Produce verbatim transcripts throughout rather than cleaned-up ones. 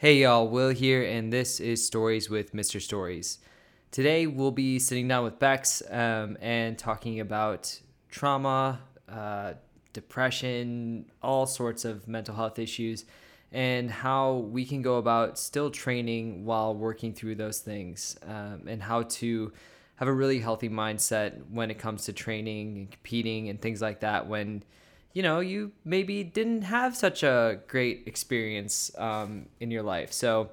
Hey y'all, Will here, and this is Stories with Mister Stories. Today we'll be sitting down with Bex um, and talking about trauma, uh, depression, all sorts of mental health issues, and how we can go about still training while working through those things, um, and how to have a really healthy mindset when it comes to training and competing and things like that when you know, you maybe didn't have such a great experience um, in your life. So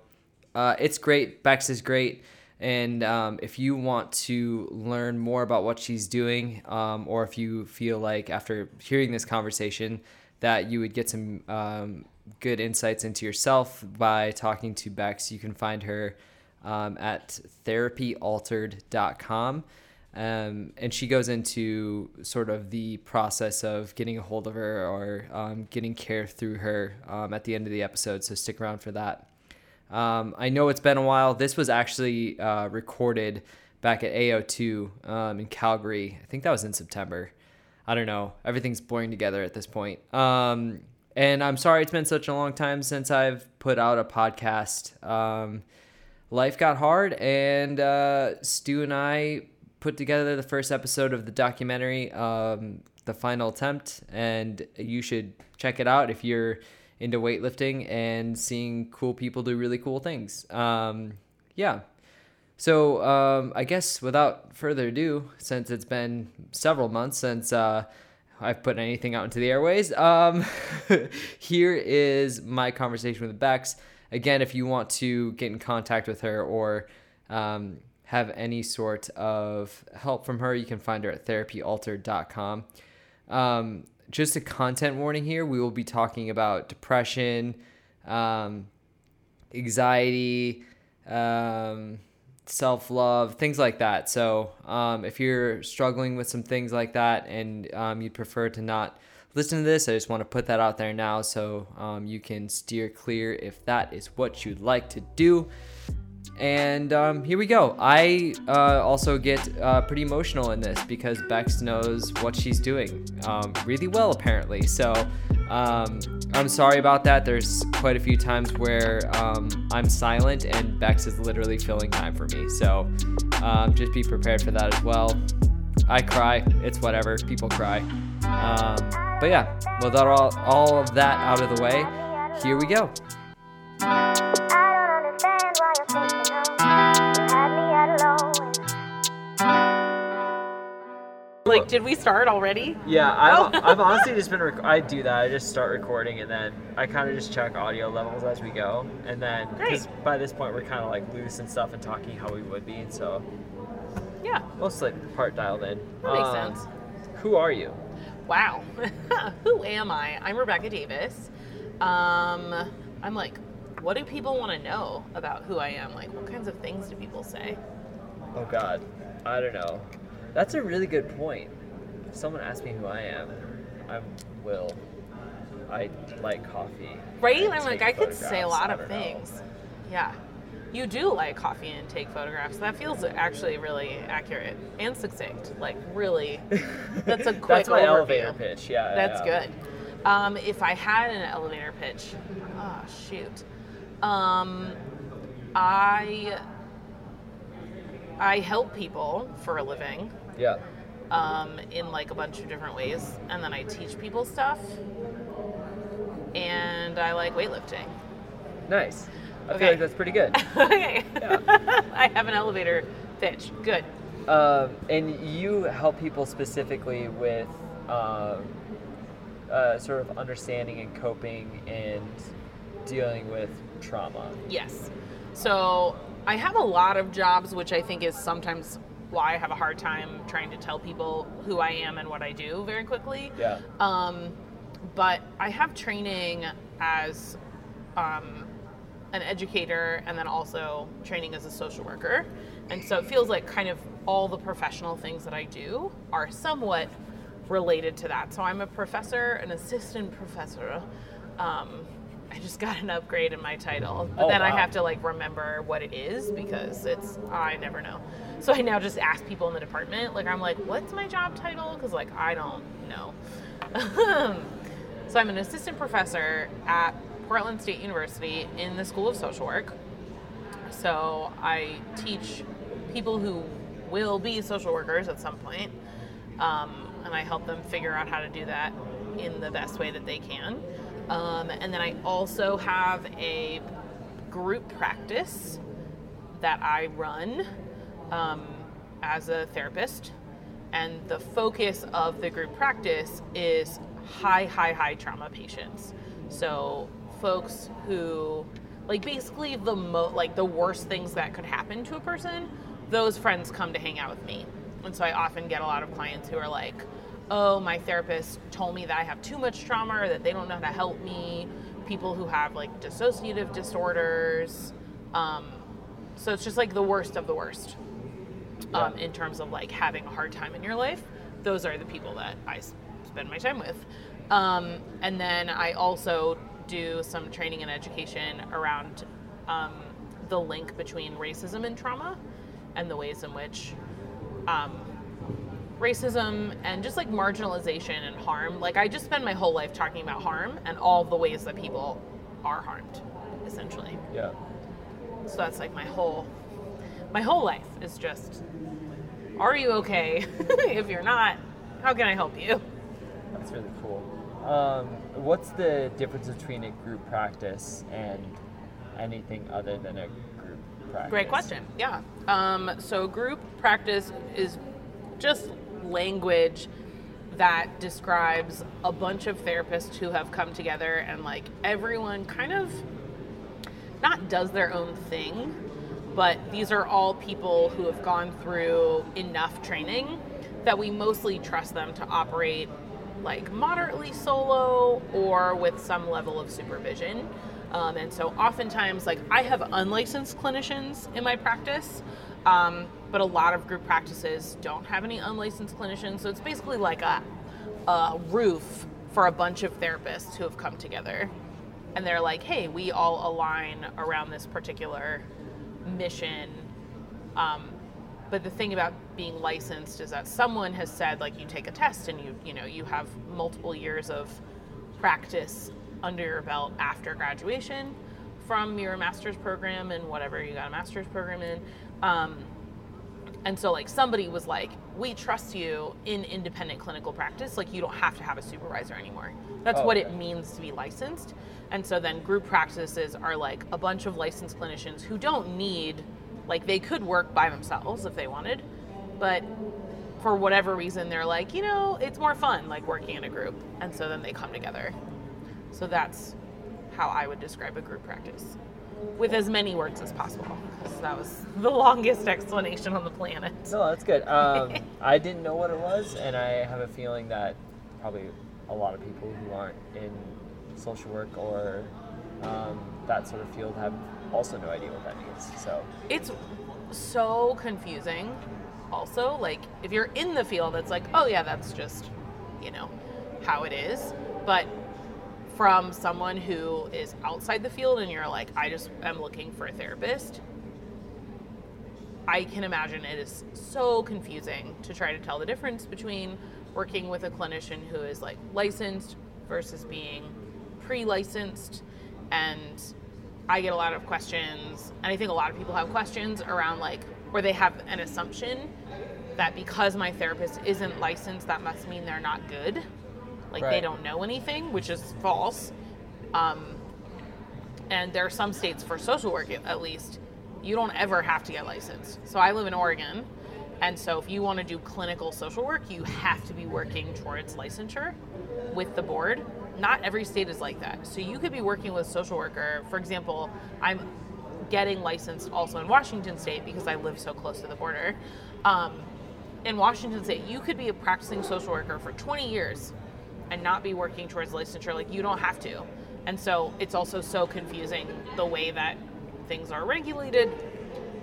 uh, it's great. Bex is great. And um, if you want to learn more about what she's doing, um, or if you feel like after hearing this conversation that you would get some um, good insights into yourself by talking to Bex, you can find her um, at therapy altered dot com. Um, and she goes into sort of the process of getting a hold of her or um, getting care through her um, at the end of the episode. So stick around for that. Um, I know it's been a while. This was actually uh, recorded back at A O two um, in Calgary. I think that was in September. I don't know. Everything's blurring together at this point. Um, and I'm sorry it's been such a long time since I've put out a podcast. Um, life got hard, and uh, Stu and I put together the first episode of the documentary, um, The Final Attempt, and you should check it out if you're into weightlifting and seeing cool people do really cool things. Um, yeah. So um, I guess without further ado, since it's been several months since uh, I've put anything out into the airways, um, here is my conversation with Bex. Again, if you want to get in contact with her or um, have any sort of help from her, you can find her at therapy altered dot com. Um, just a content warning here. We will be talking about depression, um, anxiety, um, self-love, things like that. So um, if you're struggling with some things like that and um, you'd prefer to not listen to this, I just want to put that out there now so um, you can steer clear if that is what you'd like to do. And um, here we go. I uh, also get uh, pretty emotional in this because Bex knows what she's doing um, really well, apparently. So um, I'm sorry about that. There's quite a few times where um, I'm silent and Bex is literally filling time for me. So um, just be prepared for that as well. I cry. It's whatever. People cry. Um, but yeah, with all, all of that out of the way, here we go. Like, did we start already? Yeah, I've, oh. I've honestly just been, rec- I do that, I just start recording and then I kind of just check audio levels as we go, and then, because by this point we're kind of like loose and stuff and talking how we would be, and so, yeah, mostly part dialed in. That makes um, sense. Who are you? Wow. Who am I? I'm Rebecca Davis. Um, I'm like, what do people want to know about who I am? Like, what kinds of things do people say? Oh God, I don't know. That's a really good point. If someone asked me who I am, I'm Will. I like coffee. Right? I'm like, I could say a lot of things. Know. Yeah. You do like coffee and take photographs. That feels actually really accurate and succinct. Like, really. That's a quick That's my overview. Elevator pitch. Yeah. That's yeah. good. Um, if I had an elevator pitch, oh, shoot. Um, I, I help people for a living. Yeah. Um, in like a bunch of different ways, and then I teach people stuff. And I like weightlifting. Nice. I okay. feel like that's pretty good. Okay. Yeah. I have an elevator pitch. Good. Um, and you help people specifically with um, uh, sort of understanding and coping and dealing with trauma. Yes. So I have a lot of jobs, which I think is sometimes why I have a hard time trying to tell people who I am and what I do very quickly. Yeah. Um, but I have training as um, an educator and then also training as a social worker. And so it feels like kind of all the professional things that I do are somewhat related to that. So I'm a professor, an assistant professor. Um, I just got an upgrade in my title, but oh, then wow. I have to like remember what it is because it's, I never know. So I now just ask people in the department, like I'm like, what's my job title? Cause like, I don't know. So I'm an assistant professor at Portland State University in the School of Social Work. So I teach people who will be social workers at some point, um, and I help them figure out how to do that in the best way that they can. Um, and then I also have a group practice that I run um, as a therapist, and the focus of the group practice is high, high, high trauma patients. So folks who, like basically the mo- like the worst things that could happen to a person, those friends come to hang out with me. And so I often get a lot of clients who are like, oh, my therapist told me that I have too much trauma or that they don't know how to help me. People who have like dissociative disorders. Um, so it's just like the worst of the worst um, yeah. in terms of like having a hard time in your life. Those are the people that I spend my time with. Um, and then I also do some training and education around um, the link between racism and trauma and the ways in which um, racism and just like marginalization and harm, like I just spend my whole life talking about harm and all the ways that people are harmed, essentially. Yeah. So that's like my whole, my whole life is just, are you okay? If you're not, how can I help you? That's really cool. Um, what's the difference between a group practice and anything other than a group practice? Great question. Yeah. Um, so group practice is just language that describes a bunch of therapists who have come together and like everyone kind of not does their own thing, but these are all people who have gone through enough training that we mostly trust them to operate like moderately solo or with some level of supervision. Um, and so oftentimes, like I have unlicensed clinicians in my practice, um, but a lot of group practices don't have any unlicensed clinicians. So it's basically like a, a roof for a bunch of therapists who have come together. And they're like, hey, we all align around this particular mission. Um, But the thing about being licensed is that someone has said, like, you take a test and you, you know, you have multiple years of practice under your belt after graduation from your master's program and whatever you got a master's program in. Um, and so, like, somebody was like, we trust you in independent clinical practice. Like, you don't have to have a supervisor anymore. That's oh, what okay. it means to be licensed. And so then group practices are, like, a bunch of licensed clinicians who don't need... Like, they could work by themselves if they wanted, but for whatever reason, they're like, you know, it's more fun, like, working in a group. And so then they come together. So that's how I would describe a group practice, with as many words as possible. So that was the longest explanation on the planet. No, that's good. Um, I didn't know what it was, and I have a feeling that probably a lot of people who aren't in social work or um, that sort of field have also no idea what that means. So it's so confusing. Also, like, if you're in the field, it's like, oh yeah, that's just, you know, how it is. But from someone who is outside the field and you're like, I just am looking for a therapist, I can imagine it is so confusing to try to tell the difference between working with a clinician who is like licensed versus being pre-licensed. And I get a lot of questions, and I think a lot of people have questions around, like, or they have an assumption that because my therapist isn't licensed, that must mean they're not good. Like, right. They don't know anything, which is false. Um, and there are some states, for social work at least, you don't ever have to get licensed. So I live in Oregon, and so if you want to do clinical social work, you have to be working towards licensure with the board. Not every state is like that. So you could be working with a social worker. For example, I'm getting licensed also in Washington state because I live so close to the border. Um, in Washington state, you could be a practicing social worker for twenty years and not be working towards licensure. Like, you don't have to. And so it's also so confusing the way that things are regulated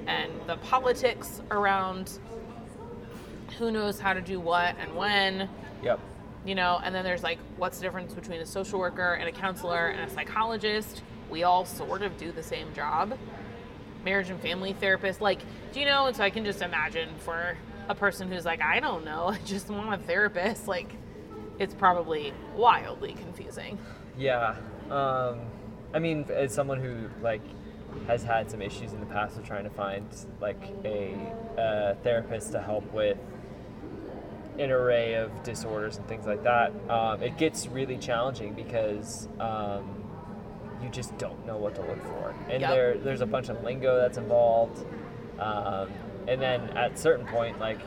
and the politics around who knows how to do what and when. Yep. You know, and then there's like, what's the difference between a social worker and a counselor and a psychologist? We all sort of do the same job. Marriage and family therapist, like, do you know? And so I can just imagine for a person who's like, I don't know, I just want a therapist. Like, it's probably wildly confusing. Yeah. Um, I mean, as someone who like has had some issues in the past of trying to find like a uh, therapist to help with an array of disorders and things like that, um, it gets really challenging because um, you just don't know what to look for. And yep. there, there's a bunch of lingo that's involved. Um, and then at a certain point, like,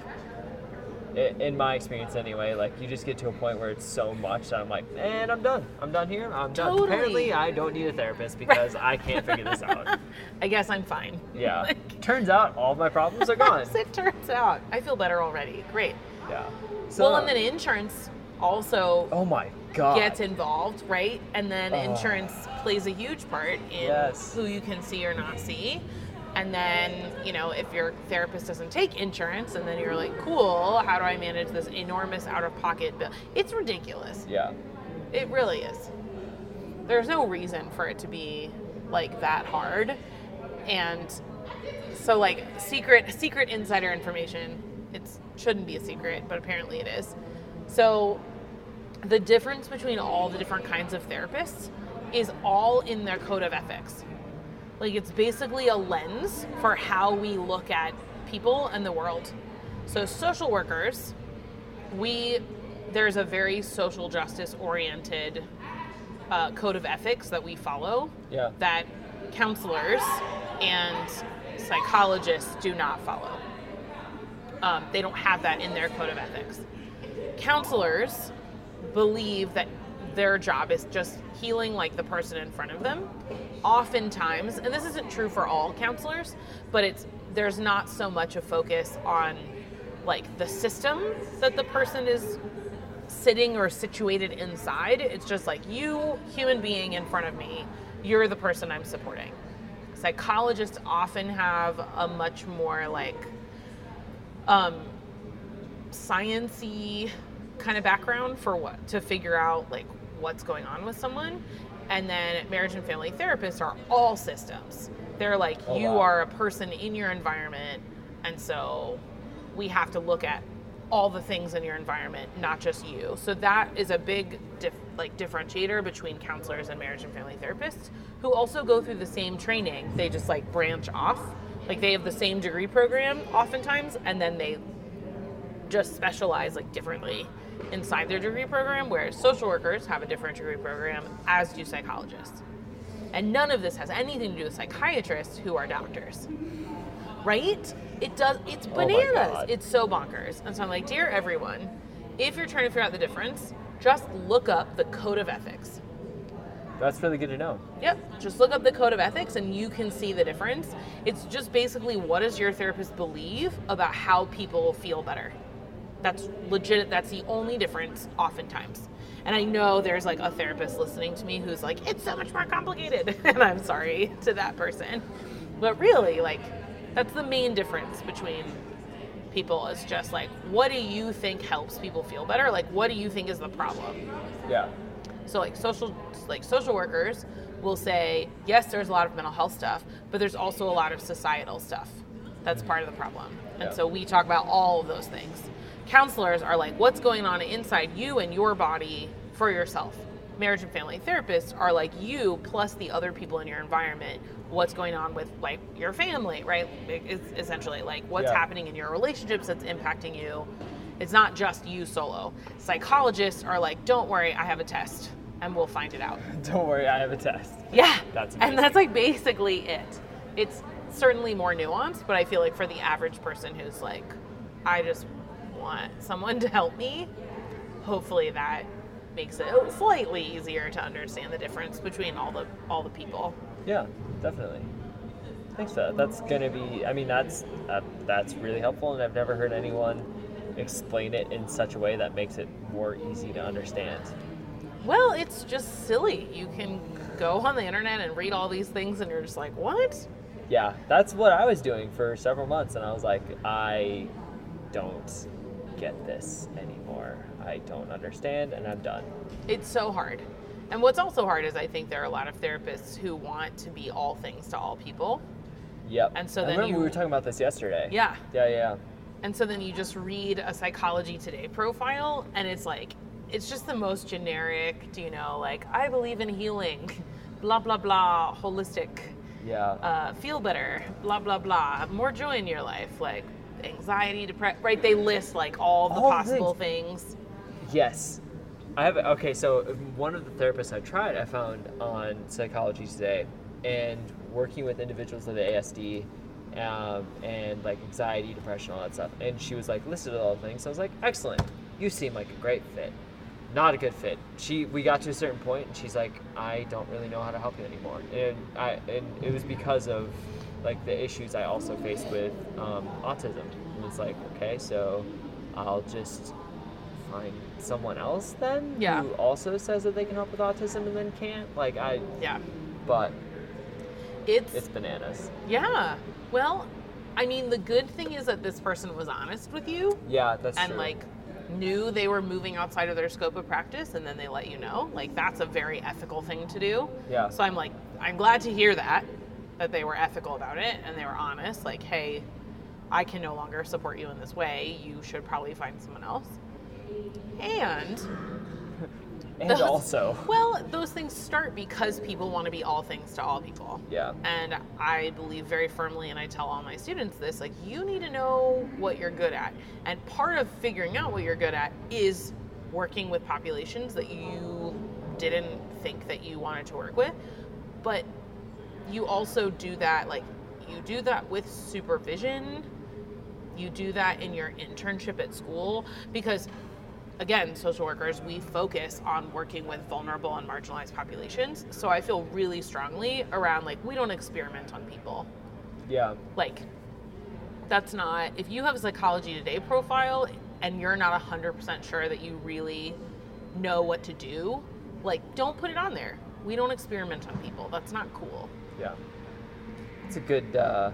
in my experience anyway, like, you just get to a point where it's so much that I'm like, man, I'm done. I'm done here. I'm done. Totally. Apparently, I don't need a therapist because I can't figure this out. I guess I'm fine. Yeah. Like, turns out all my problems are gone. It turns out. I feel better already. Great. Yeah. So, well, and then insurance also oh my God. gets involved, right? And then oh. insurance plays a huge part in yes. who you can see or not see. And then, you know, if your therapist doesn't take insurance, and then you're like, cool, how do I manage this enormous out-of-pocket bill? It's ridiculous. Yeah. It really is. There's no reason for it to be, like, that hard. And so, like, secret secret insider information, it shouldn't be a secret, but apparently it is. So the difference between all the different kinds of therapists is all in their code of ethics. Like, it's basically a lens for how we look at people and the world. So social workers, we, there's a very social justice oriented uh, code of ethics that we follow yeah. that counselors and psychologists do not follow. Um, they don't have that in their code of ethics. Counselors believe that their job is just healing like the person in front of them. Oftentimes, and this isn't true for all counselors, but it's there's not so much a focus on like the system that the person is sitting or situated inside. It's just like, you human being in front of me, you're the person I'm supporting. Psychologists often have a much more like um, science-y kind of background for what to figure out like what's going on with someone. And then marriage and family therapists are all systems. They're like, oh, you wow. are a person in your environment, and so we have to look at all the things in your environment, not just you. So that is a big dif- like differentiator between counselors and marriage and family therapists, who also go through the same training. They just like branch off. Like, they have the same degree program oftentimes, and then they just specialize like differently inside their degree program, whereas social workers have a different degree program, as do psychologists. And none of this has anything to do with psychiatrists, who are doctors, right? It does. It's bananas. Oh, it's so bonkers. And so I'm like, dear everyone, if you're trying to figure out the difference, just look up the code of ethics. That's really good to know. Yep. Just look up the code of ethics and you can see the difference. It's just basically, what does your therapist believe about how people feel better? That's legit. That's the only difference oftentimes. And I know there's like a therapist listening to me who's like, it's so much more complicated. And I'm sorry to that person. But really, like, that's the main difference between people, is just like, what do you think helps people feel better? Like, what do you think is the problem? Yeah. So like social, like social workers will say, yes, there's a lot of mental health stuff, but there's also a lot of societal stuff. That's part of the problem. And yeah. so we talk about all of those things. Counselors are like, what's going on inside you and your body for yourself? Marriage and family therapists are like, you plus the other people in your environment, what's going on with like your family, right? It's essentially like what's yeah. happening in your relationships that's impacting you. It's not just you solo. Psychologists are like, don't worry, I have a test and we'll find it out. Don't worry, I have a test. Yeah. That's amazing. And that's like basically it. It's certainly more nuanced, but I feel like for the average person who's like, I just want someone to help me, hopefully that makes it slightly easier to understand the difference between all the all the people. Yeah, definitely. Thanks for that. That's gonna be, I mean, that's uh, that's really helpful, and I've never heard anyone explain it in such a way that makes it more easy to understand. Well, it's just silly. You can go on the internet and read all these things and you're just like, what? Yeah, that's what I was doing for several months, and I was like, I don't get this anymore. I don't understand, and I'm done. It's so hard. And what's also hard is I think there are a lot of therapists who want to be all things to all people. Yep. And so I then you, we were talking about this yesterday. Yeah. Yeah, yeah. And so then you just read a Psychology Today profile, and it's like, it's just the most generic, you know, like, I believe in healing, blah, blah, blah, holistic, yeah. uh, feel better, blah, blah, blah, have more joy in your life, like anxiety, depression, right? They list like all the all possible things. things. Yes. I have, okay, so one of the therapists I tried, I found on Psychology Today, and working with individuals with A S D um, and like anxiety, depression, all that stuff. And she was like, listed all the things. So I was like, excellent. You seem like a great fit. Not a good fit. She, we got to a certain point and she's like, I don't really know how to help you anymore. And I, and it was because of like the issues I also faced with um, autism. And it's like, okay, so I'll just find someone else then yeah. who also says that they can help with autism and then can't. Like I, yeah, but it's, it's bananas. Yeah. Well, I mean, the good thing is that this person was honest with you. Yeah, that's and, true. And like, knew they were moving outside of their scope of practice, and then they let you know. Like, that's a very ethical thing to do. Yeah. So I'm like, I'm glad to hear that, that they were ethical about it and they were honest. Like, hey, I can no longer support you in this way. You should probably find someone else. And... and those, also... Well, those things start because people want to be all things to all people. Yeah. And I believe very firmly, and I tell all my students this, like, you need to know what you're good at. And part of figuring out what you're good at is working with populations that you didn't think that you wanted to work with. But you also do that, like, you do that with supervision. You do that in your internship at school because... Again, social workers, we focus on working with vulnerable and marginalized populations. So I feel really strongly around, like, we don't experiment on people. Yeah. Like, that's not, if you have a Psychology Today profile and you're not one hundred percent sure that you really know what to do, like, don't put it on there. We don't experiment on people. That's not cool. Yeah. It's a good, uh,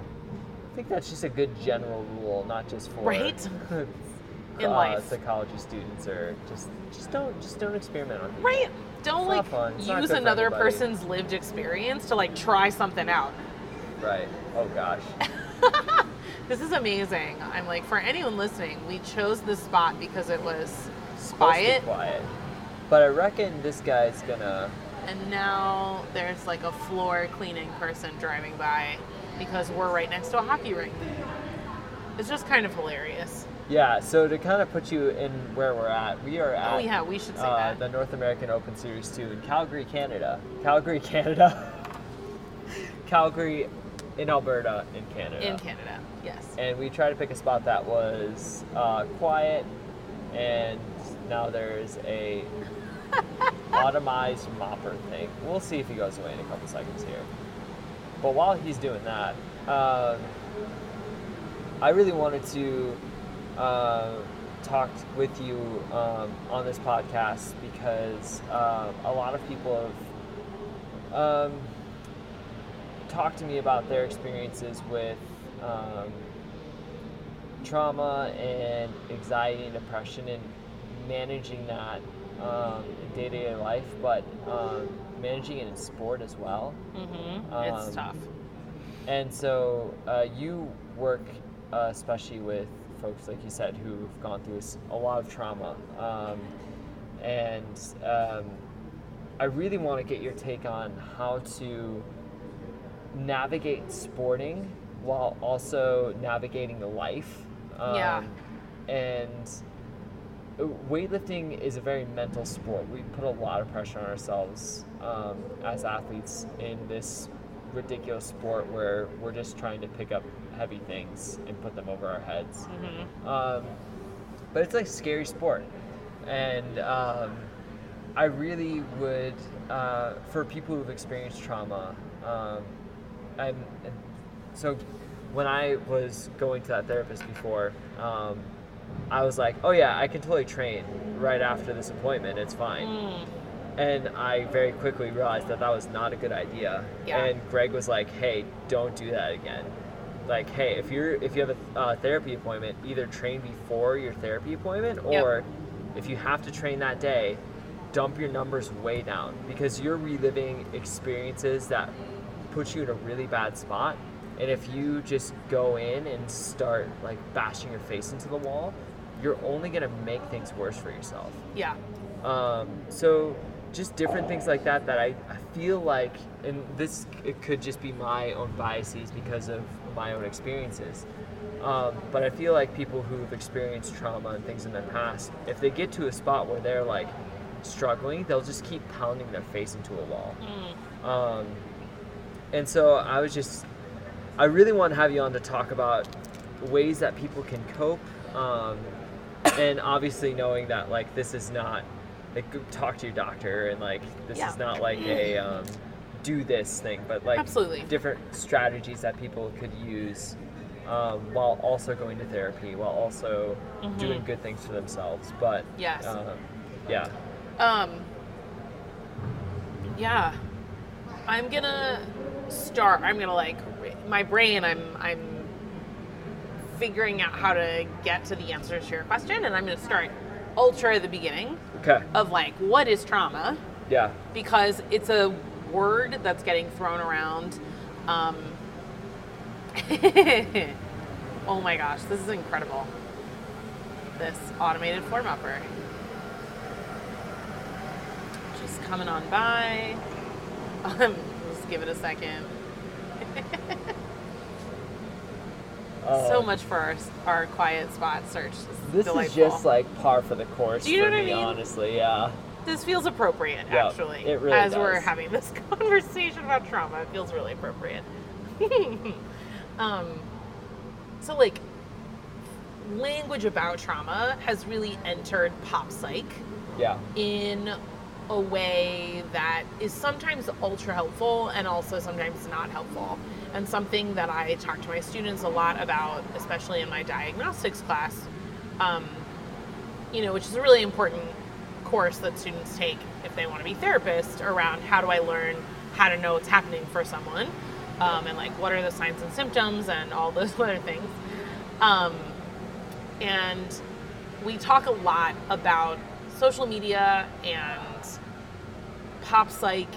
I think that's just a good general rule, not just for... Right? In uh, life, psychology students are just just don't just don't experiment on people. Right? Don't like use another person's lived experience to like try something out. Right. Oh gosh. This is amazing. I'm like, for anyone listening, we chose this spot because it was quiet. Quiet. But I reckon this guy's gonna. And now there's like a floor cleaning person driving by because we're right next to a hockey rink. It's just kind of hilarious. Yeah, so to kind of put you in where we're at, we are at oh, yeah, we should say uh, that. the North American Open Series two in Calgary, Canada. Calgary, Canada. Calgary in Alberta, in Canada. In Canada, yes. And we tried to pick a spot that was uh, quiet, and now there's a automized mopper thing. We'll see if he goes away in a couple seconds here. But while he's doing that, uh, I really wanted to... Uh, talked with you um, on this podcast because uh, a lot of people have um, talked to me about their experiences with um, trauma and anxiety and depression and managing that um, in day-to-day life, but um, managing it in sport as well. Mm-hmm. Um, it's tough. And so uh, you work uh, especially with folks, like you said, who've gone through a lot of trauma. Um, and um, I really want to get your take on how to navigate sporting while also navigating the life. Um, yeah. And weightlifting is a very mental sport. We put a lot of pressure on ourselves um, as athletes in this ridiculous sport where we're just trying to pick up heavy things and put them over our heads. Mm-hmm. Um, but it's like a scary sport. And um, I really would, uh, for people who've experienced trauma, um, and, and so when I was going to that therapist before, um, I was like, oh yeah, I can totally train right after this appointment. It's fine. Mm. And I very quickly realized that that was not a good idea. Yeah. And Greg was like, hey, don't do that again. Like, hey, if you're if you have a uh, therapy appointment, either train before your therapy appointment, or yep. if you have to train that day, dump your numbers way down because you're reliving experiences that put you in a really bad spot. And if you just go in and start like bashing your face into the wall, you're only gonna make things worse for yourself. Yeah. Um, so just different things like that that I, I feel like, and this it could just be my own biases because of my own experiences, um, but I feel like people who've experienced trauma and things in their past, if they get to a spot where they're like struggling, they'll just keep pounding their face into a wall. Mm. Um, and so I was just, I really want to have you on to talk about ways that people can cope, um, and obviously knowing that like this is not, like talk to your doctor and like this yeah. is not like a um, do this thing, but like Absolutely. different strategies that people could use um, while also going to therapy, while also mm-hmm. doing good things for themselves. But yes, um, yeah, um, yeah. I'm gonna start. I'm gonna like my brain. I'm I'm figuring out how to get to the answers to your question, and I'm gonna start ultra at the beginning. Okay. Of like, what is trauma? Yeah. Because it's a word that's getting thrown around. Um, oh my gosh, this is incredible. This automated form upper. Just coming on by. Um, just give it a second. Uh, so much for our, our quiet spot search. This, this is just like par for the course. Do you know for what me, I mean? Honestly, yeah. This feels appropriate, yeah, actually. It really as does. We're having this conversation about trauma, it feels really appropriate. um, so, like, language about trauma has really entered pop psych. Yeah. In a way that is sometimes ultra helpful and also sometimes not helpful. And something that I talk to my students a lot about, especially in my diagnostics class, um, you know, which is a really important course that students take if they want to be therapists, around how do I learn how to know what's happening for someone, um, and like what are the signs and symptoms and all those other things. Um, and we talk a lot about social media and pop psych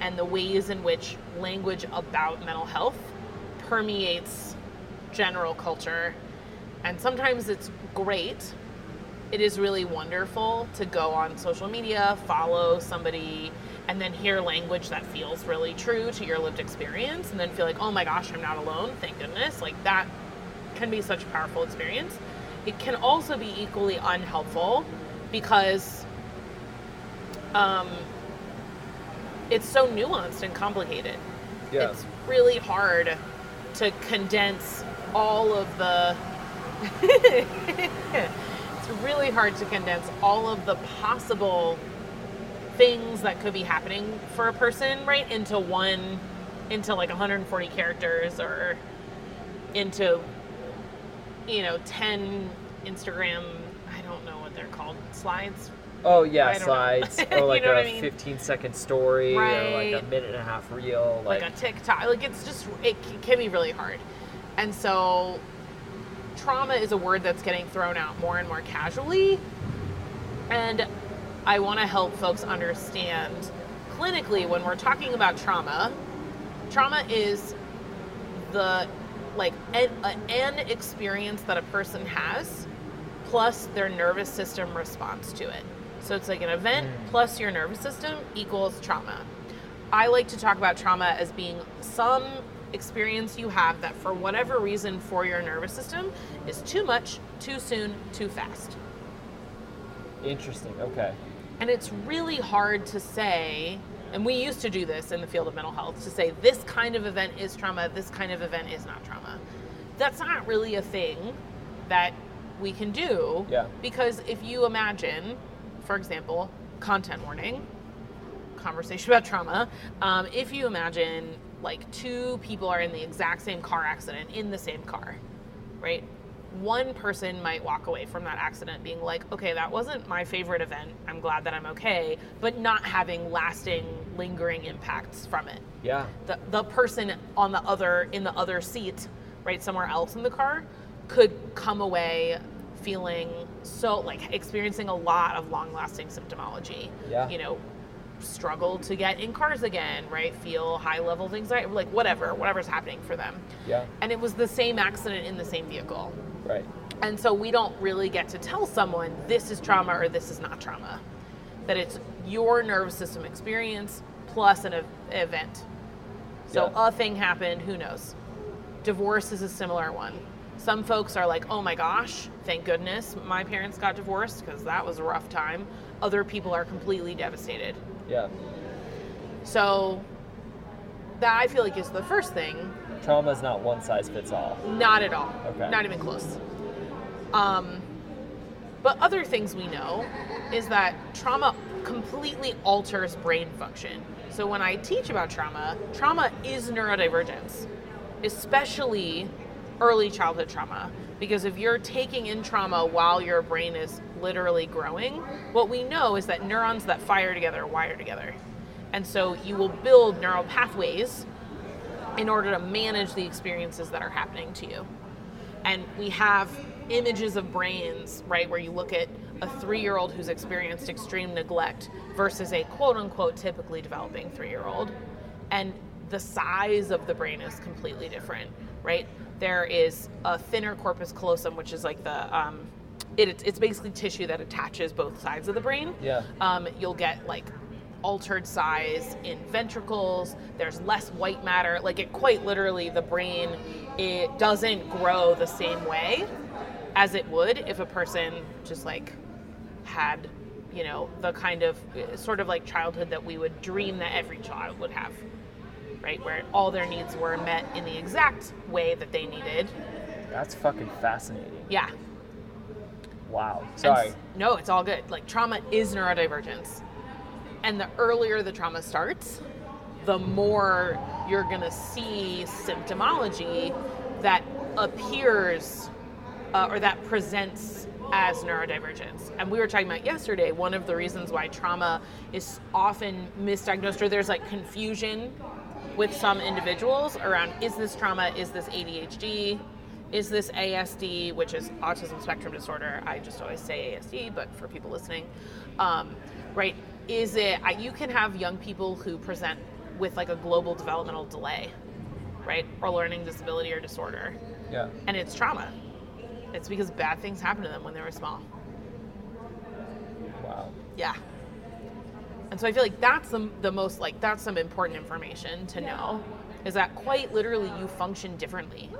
and the ways in which language about mental health permeates general culture. And sometimes it's great. It is really wonderful to go on social media, follow somebody, and then hear language that feels really true to your lived experience, and then feel like, oh my gosh, I'm not alone, thank goodness. Like, that can be such a powerful experience. It can also be equally unhelpful because um, it's so nuanced and complicated. Yeah. It's really hard to condense all of the it's really hard to condense all of the possible things that could be happening for a person, right, into one, into like one hundred forty characters, or into, you know, ten Instagram, I don't know what they're called, slides. Oh, yeah, slides, or like you know a I mean? fifteen-second story, right. Or like a minute-and-a-half reel. Like, like a TikTok. Like, it's just, it can be really hard. And so trauma is a word that's getting thrown out more and more casually. And I want to help folks understand clinically when we're talking about trauma, trauma is the, like, a, a, an experience that a person has plus their nervous system response to it. So it's like an event plus your nervous system equals trauma. I like to talk about trauma as being some experience you have that for whatever reason for your nervous system is too much, too soon, too fast. Interesting, okay. And it's really hard to say, and we used to do this in the field of mental health, to say this kind of event is trauma, this kind of event is not trauma. That's not really a thing that we can do, yeah. Because if you imagine, for example, content warning, conversation about trauma. Um, if you imagine like two people are in the exact same car accident in the same car, right? One person might walk away from that accident being like, okay, that wasn't my favorite event. I'm glad that I'm okay, but not having lasting, lingering impacts from it. Yeah. The the person on the other, in the other seat, right, somewhere else in the car, could come away feeling so, like, experiencing a lot of long-lasting symptomology. Yeah. You know, struggle to get in cars again, right? Feel high-level anxiety, like whatever, whatever's happening for them. Yeah. And it was the same accident in the same vehicle. Right. And so we don't really get to tell someone this is trauma or this is not trauma. that it's your nervous system experience plus an event. So yeah. a thing happened, who knows? Divorce is a similar one. Some folks are like, oh my gosh, thank goodness my parents got divorced because that was a rough time. Other people are completely devastated. Yeah. So that I feel like is the first thing. Trauma is not one size fits all. Not at all. Okay. Not even close. Um, but other things we know is that trauma completely alters brain function. So when I teach about trauma, trauma is neurodivergence, especially early childhood trauma, because if you're taking in trauma while your brain is literally growing, what we know is that neurons that fire together wire together. And so you will build neural pathways in order to manage the experiences that are happening to you. And we have images of brains, right, where you look at a three-year-old who's experienced extreme neglect versus a quote-unquote typically developing three-year-old. And the size of the brain is completely different, right? There is a thinner corpus callosum, which is like the, um, it, it's basically tissue that attaches both sides of the brain. Yeah. Um, you'll get like altered size in ventricles. There's less white matter. Like it quite literally, the brain, it doesn't grow the same way as it would if a person just like had, you know, the kind of sort of like childhood that we would dream that every child would have. Right, where all their needs were met in the exact way that they needed. That's fucking fascinating. Yeah. Wow. Sorry. And, no, it's all good. Like trauma is neurodivergence. And the earlier the trauma starts, the more you're gonna see symptomology that appears uh, or that presents as neurodivergence. And we were talking about yesterday, one of the reasons why trauma is often misdiagnosed, or there's like confusion with some individuals around, is this trauma, is this A D H D, is this A S D, which is autism spectrum disorder. I just always say A S D, but for people listening, um, right, is it, you can have young people who present with like a global developmental delay, right, or learning disability or disorder. Yeah. And it's trauma. It's because bad things happened to them when they were small. Wow. Yeah. And so I feel like that's the, the most, like, that's some important information to know, is that quite literally you function differently.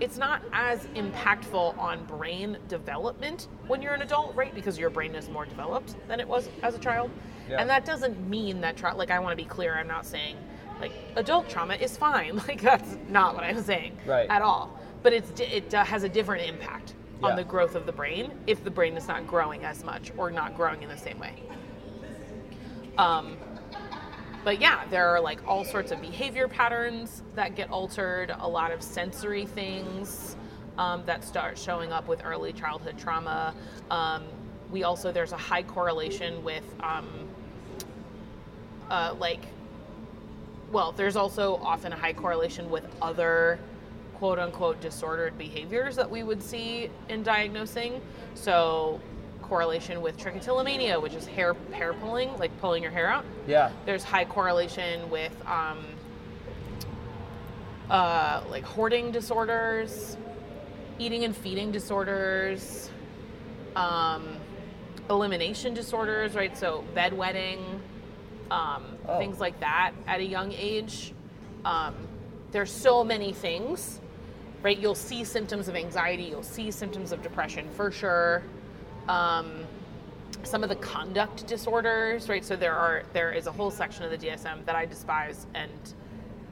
It's not as impactful on brain development when you're an adult, right? Because your brain is more developed than it was as a child. Yeah. And that doesn't mean that, tra- like, I want to be clear, I'm not saying, like, adult trauma is fine. Like, that's not what I'm saying right. at all. But it's it has a different impact yeah. on the growth of the brain if the brain is not growing as much or not growing in the same way. Um, but yeah, there are like all sorts of behavior patterns that get altered, a lot of sensory things um, that start showing up with early childhood trauma. Um, we also, there's a high correlation with um, uh, like, well, there's also often a high correlation with other quote unquote disordered behaviors that we would see in diagnosing. So correlation with trichotillomania, which is hair hair pulling, like pulling your hair out. Yeah. There's high correlation with um, uh, like hoarding disorders, eating and feeding disorders, um, elimination disorders, right? So bedwetting, um, oh. things like that at a young age. Um, there's so many things, right? You'll see symptoms of anxiety. You'll see symptoms of depression for sure. Um, some of the conduct disorders, right? So there are there is a whole section of the D S M that I despise and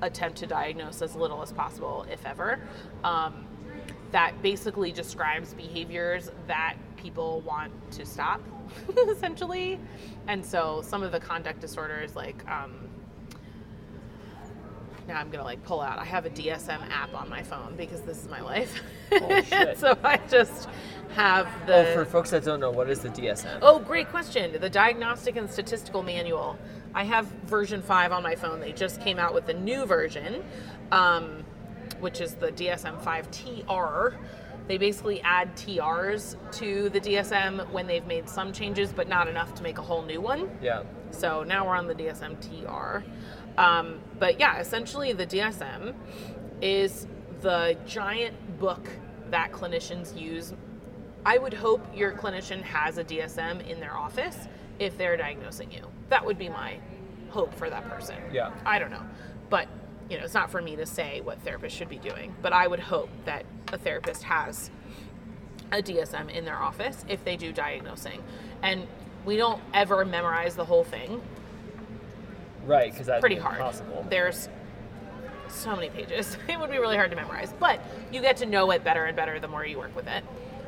attempt to diagnose as little as possible, if ever, um, that basically describes behaviors that people want to stop, essentially. And so some of the conduct disorders, like, um, now I'm gonna like pull out. I have a D S M app on my phone because this is my life. Oh, shit. So I just have the... Oh, for folks that don't know, what is the D S M? Oh, great question. The Diagnostic and Statistical Manual. I have version five on my phone. They just came out with the new version, um, which is the D S M five T R. They basically add T Rs to the D S M when they've made some changes, but not enough to make a whole new one. Yeah. So now we're on the D S M T R. Um, but yeah, essentially the D S M is the giant book that clinicians use. I would hope your clinician has a D S M in their office. if they're diagnosing you. That would be my hope for that person. Yeah. I don't know. But, you know, it's not for me to say what therapists should be doing. But I would hope that a therapist has a D S M in their office if they do diagnosing. And we don't ever memorize the whole thing. Right, because that's pretty hard. Impossible. There's so many pages. It would be really hard to memorize. But you get to know it better and better the more you work with it.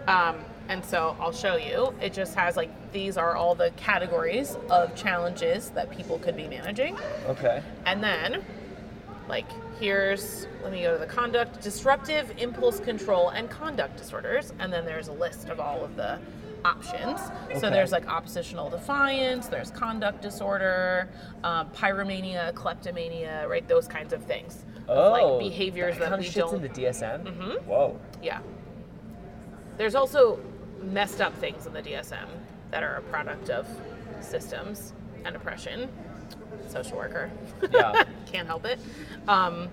Um, and so I'll show you. It just has, like, these are all the categories of challenges that people could be managing. Okay. And then, like, here's, let me go to the conduct, disruptive impulse control and conduct disorders. And then there's a list of all of the options. Okay. So there's, like, oppositional defiance, there's conduct disorder, um, pyromania, kleptomania, right? Those kinds of things. Oh. Of, like, behaviors that, that we don't. That kind of shit's in the D S M? Mm-hmm. Whoa. Yeah. There's also messed up things in the D S M that are a product of systems and oppression. Social worker. Yeah. Can't help it. Um,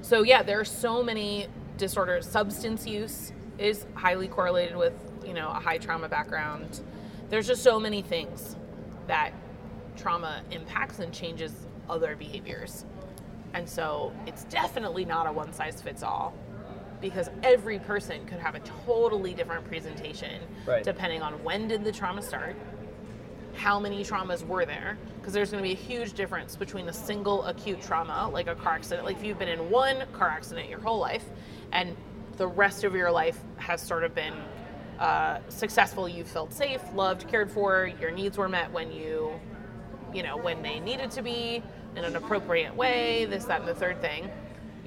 so, yeah, there are so many disorders. Substance use is highly correlated with, you know, a high trauma background. There's just so many things that trauma impacts and changes other behaviors. And so it's definitely not a one-size-fits-all, because every person could have a totally different presentation, right, depending on when did the trauma start, how many traumas were there, because there's going to be a huge difference between a single acute trauma, like a car accident. Like if you've been in one car accident your whole life and the rest of your life has sort of been uh, successful, you felt safe, loved, cared for, your needs were met when you, you know, when they needed to be in an appropriate way, this, that, and the third thing,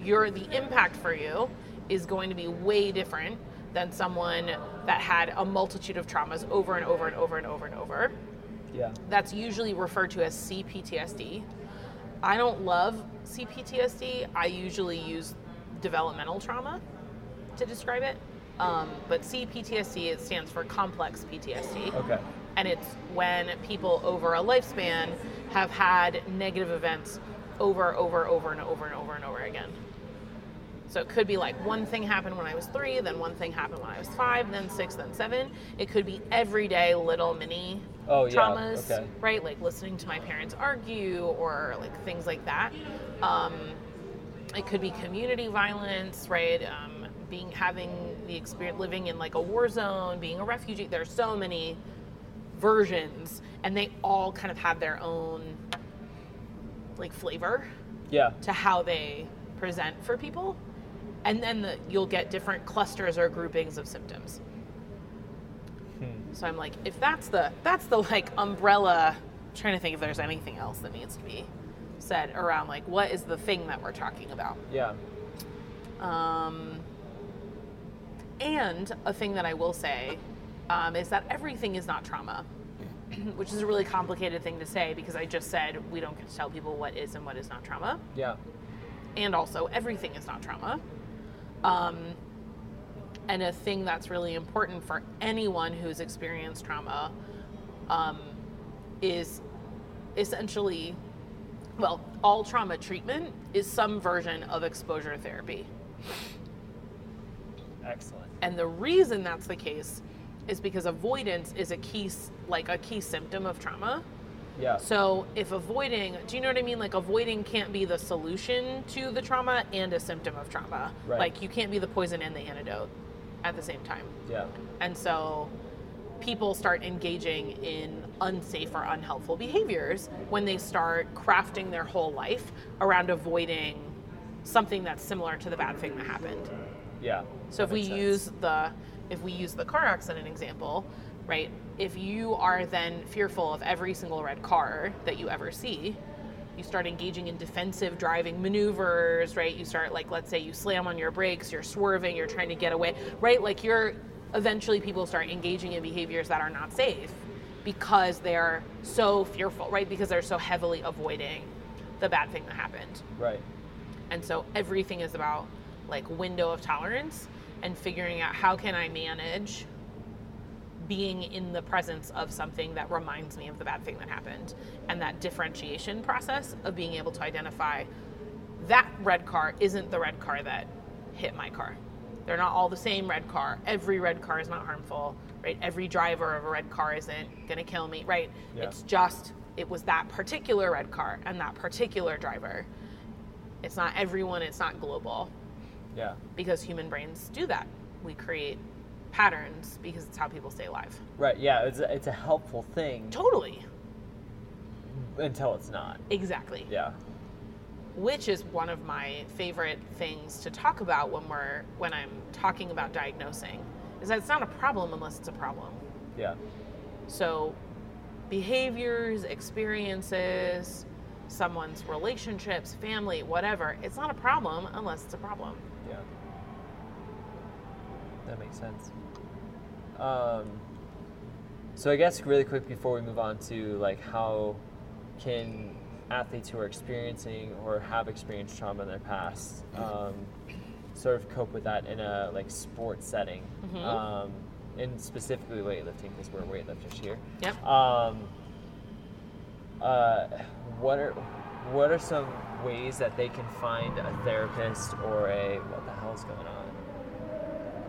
you're, the impact for you is going to be way different than someone that had a multitude of traumas over and over and over and over and over. Yeah. That's usually referred to as C P T S D. I don't love C P T S D. I usually use developmental trauma to describe it. Um, but C P T S D, it stands for complex P T S D. Okay. And it's when people over a lifespan have had negative events over, over, over, and over, and over, and over again. So it could be like one thing happened when I was three, then one thing happened when I was five, then six, then seven. It could be everyday little mini oh, traumas, yeah. Okay. Right? Like listening to my parents argue or like things like that. Um, it could be community violence, right? Um, being, having the experience, living in like a war zone, being a refugee. There's so many versions and they all kind of have their own like flavor, yeah, to how they present for people. And then the, you'll get different clusters or groupings of symptoms. Hmm. So I'm like, if that's the, that's the like umbrella, I'm trying to think if there's anything else that needs to be said around like, what is the thing that we're talking about? Yeah. Um, and a thing that I will say um, is that everything is not trauma, which is a really complicated thing to say because I just said, we don't get to tell people what is and what is not trauma. Yeah. And also everything is not trauma. Um, and a thing that's really important for anyone who's experienced trauma um, is essentially, well, all trauma treatment is some version of exposure therapy. Excellent. And the reason that's the case is because avoidance is a key, like a key symptom of trauma. Yeah. So if avoiding, do you know what I mean? Like avoiding can't be the solution to the trauma and a symptom of trauma. Right. Like you can't be the poison and the antidote at the same time. Yeah. And so people start engaging in unsafe or unhelpful behaviors when they start crafting their whole life around avoiding something that's similar to the bad thing that happened. Yeah. So if we use the, if we use the car accident example, right? If you are then fearful of every single red car that you ever see, you start engaging in defensive driving maneuvers, right? You start like, let's say you slam on your brakes, you're swerving, you're trying to get away, right? Like you're, eventually people start engaging in behaviors that are not safe because they're so fearful, right? Because they're so heavily avoiding the bad thing that happened. Right. And so everything is about like window of tolerance and figuring out how can I manage being in the presence of something that reminds me of the bad thing that happened. And that differentiation process of being able to identify that red car isn't the red car that hit my car. They're not all the same red car. Every red car is not harmful, right? Every driver of a red car isn't gonna kill me, right? Yeah. It's just, it was that particular red car and that particular driver. It's not everyone, it's not global. Yeah. Because human brains do that. We create patterns because it's how people stay alive. Right, yeah, it's a, it's a helpful thing. Totally. Until it's not. Exactly. Yeah. Which is one of my favorite things to talk about when we're when I'm talking about diagnosing, is that it's not a problem unless it's a problem. Yeah. So behaviors, experiences, someone's relationships, family, whatever, it's not a problem unless it's a problem. Yeah. That makes sense. Um, so I guess really quick before we move on to like how can athletes who are experiencing or have experienced trauma in their past um, sort of cope with that in a like sports setting, mm-hmm. um, and specifically weightlifting because we're weightlifters here. Yep. Um, uh, what are what are some ways that they can find a therapist or a what the hell's going on?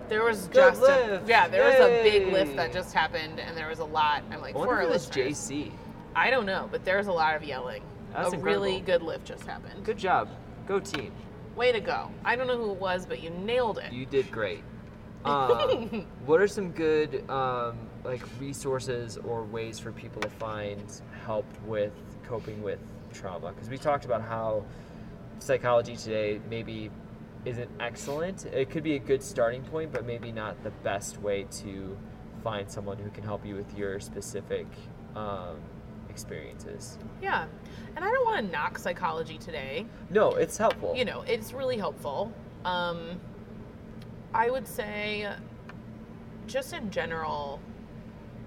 There was Good just a, yeah, there Yay. was a big lift that just happened, and there was a lot. I'm like, I wonder for our listeners, J C. I don't know, but there was a lot of yelling. That's a incredible. Really good lift just happened. Good job. Go team. Way to go. I don't know who it was, but you nailed it. You did great. Um, what are some good um, like resources or ways for people to find help with coping with trauma? Because we talked about how Psychology Today maybe isn't excellent. It could be a good starting point, but maybe not the best way to find someone who can help you with your specific um experiences. Yeah. And I don't want to knock Psychology Today. No, it's helpful. You know, it's really helpful. Um, I would say just in general,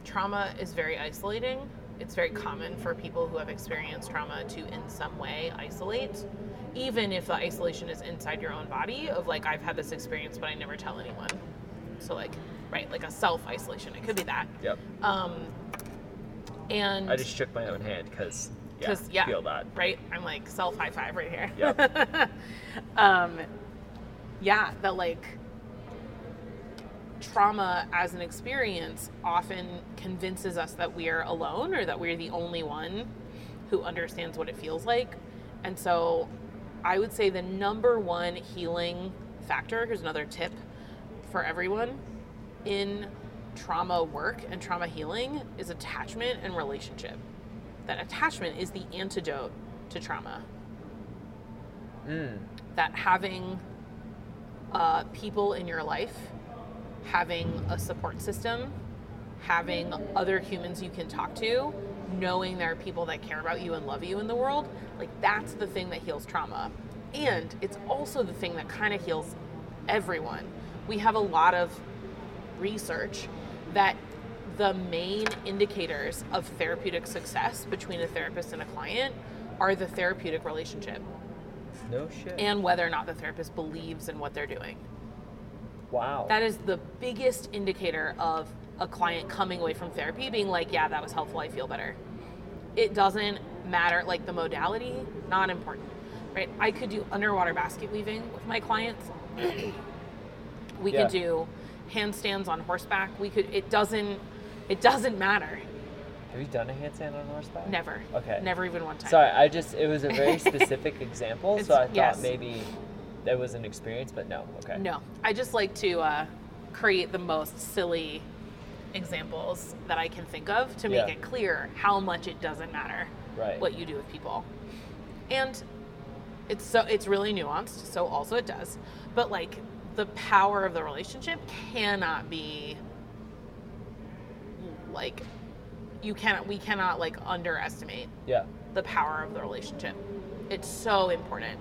trauma is very isolating. It's very common for people who have experienced trauma to in some way isolate, even if the isolation is inside your own body of like, I've had this experience, but I never tell anyone. So like, right, like a self-isolation. It could be that. Yep. Um, And I just shook my own hand because yeah, yeah, feel that. Right? I'm like self high five right here. Yep. um, yeah, that like trauma as an experience often convinces us that we are alone or that we're the only one who understands what it feels like. And so I would say the number one healing factor, here's another tip for everyone in trauma work and trauma healing, is attachment and relationship. That attachment is the antidote to trauma. Mm. That having uh, people in your life, having a support system, having other humans you can talk to, knowing there are people that care about you and love you in the world, like that's the thing that heals trauma. And it's also the thing that kind of heals everyone. We have a lot of research that the main indicators of therapeutic success between a therapist and a client are the therapeutic relationship. No shit. And whether or not the therapist believes in what they're doing. Wow. That is the biggest indicator of a client coming away from therapy being like, yeah, that was helpful, I feel better. It doesn't matter, like the modality, not important, right? I could do underwater basket weaving with my clients. We yeah. could do handstands on horseback. We could, it doesn't, it doesn't matter. Have you done a handstand on horseback? Never. Okay. Never even one time. Sorry, I just, it was a very specific example, it's, so I thought yes. maybe that was an experience, but no. Okay. No. I just like to uh, create the most silly examples that I can think of to make yeah. it clear how much it doesn't matter right. what you do with people. And it's so, it's really nuanced, so also it does. But like, the power of the relationship cannot be like you cannot we cannot like underestimate yeah the power of the relationship. It's so important.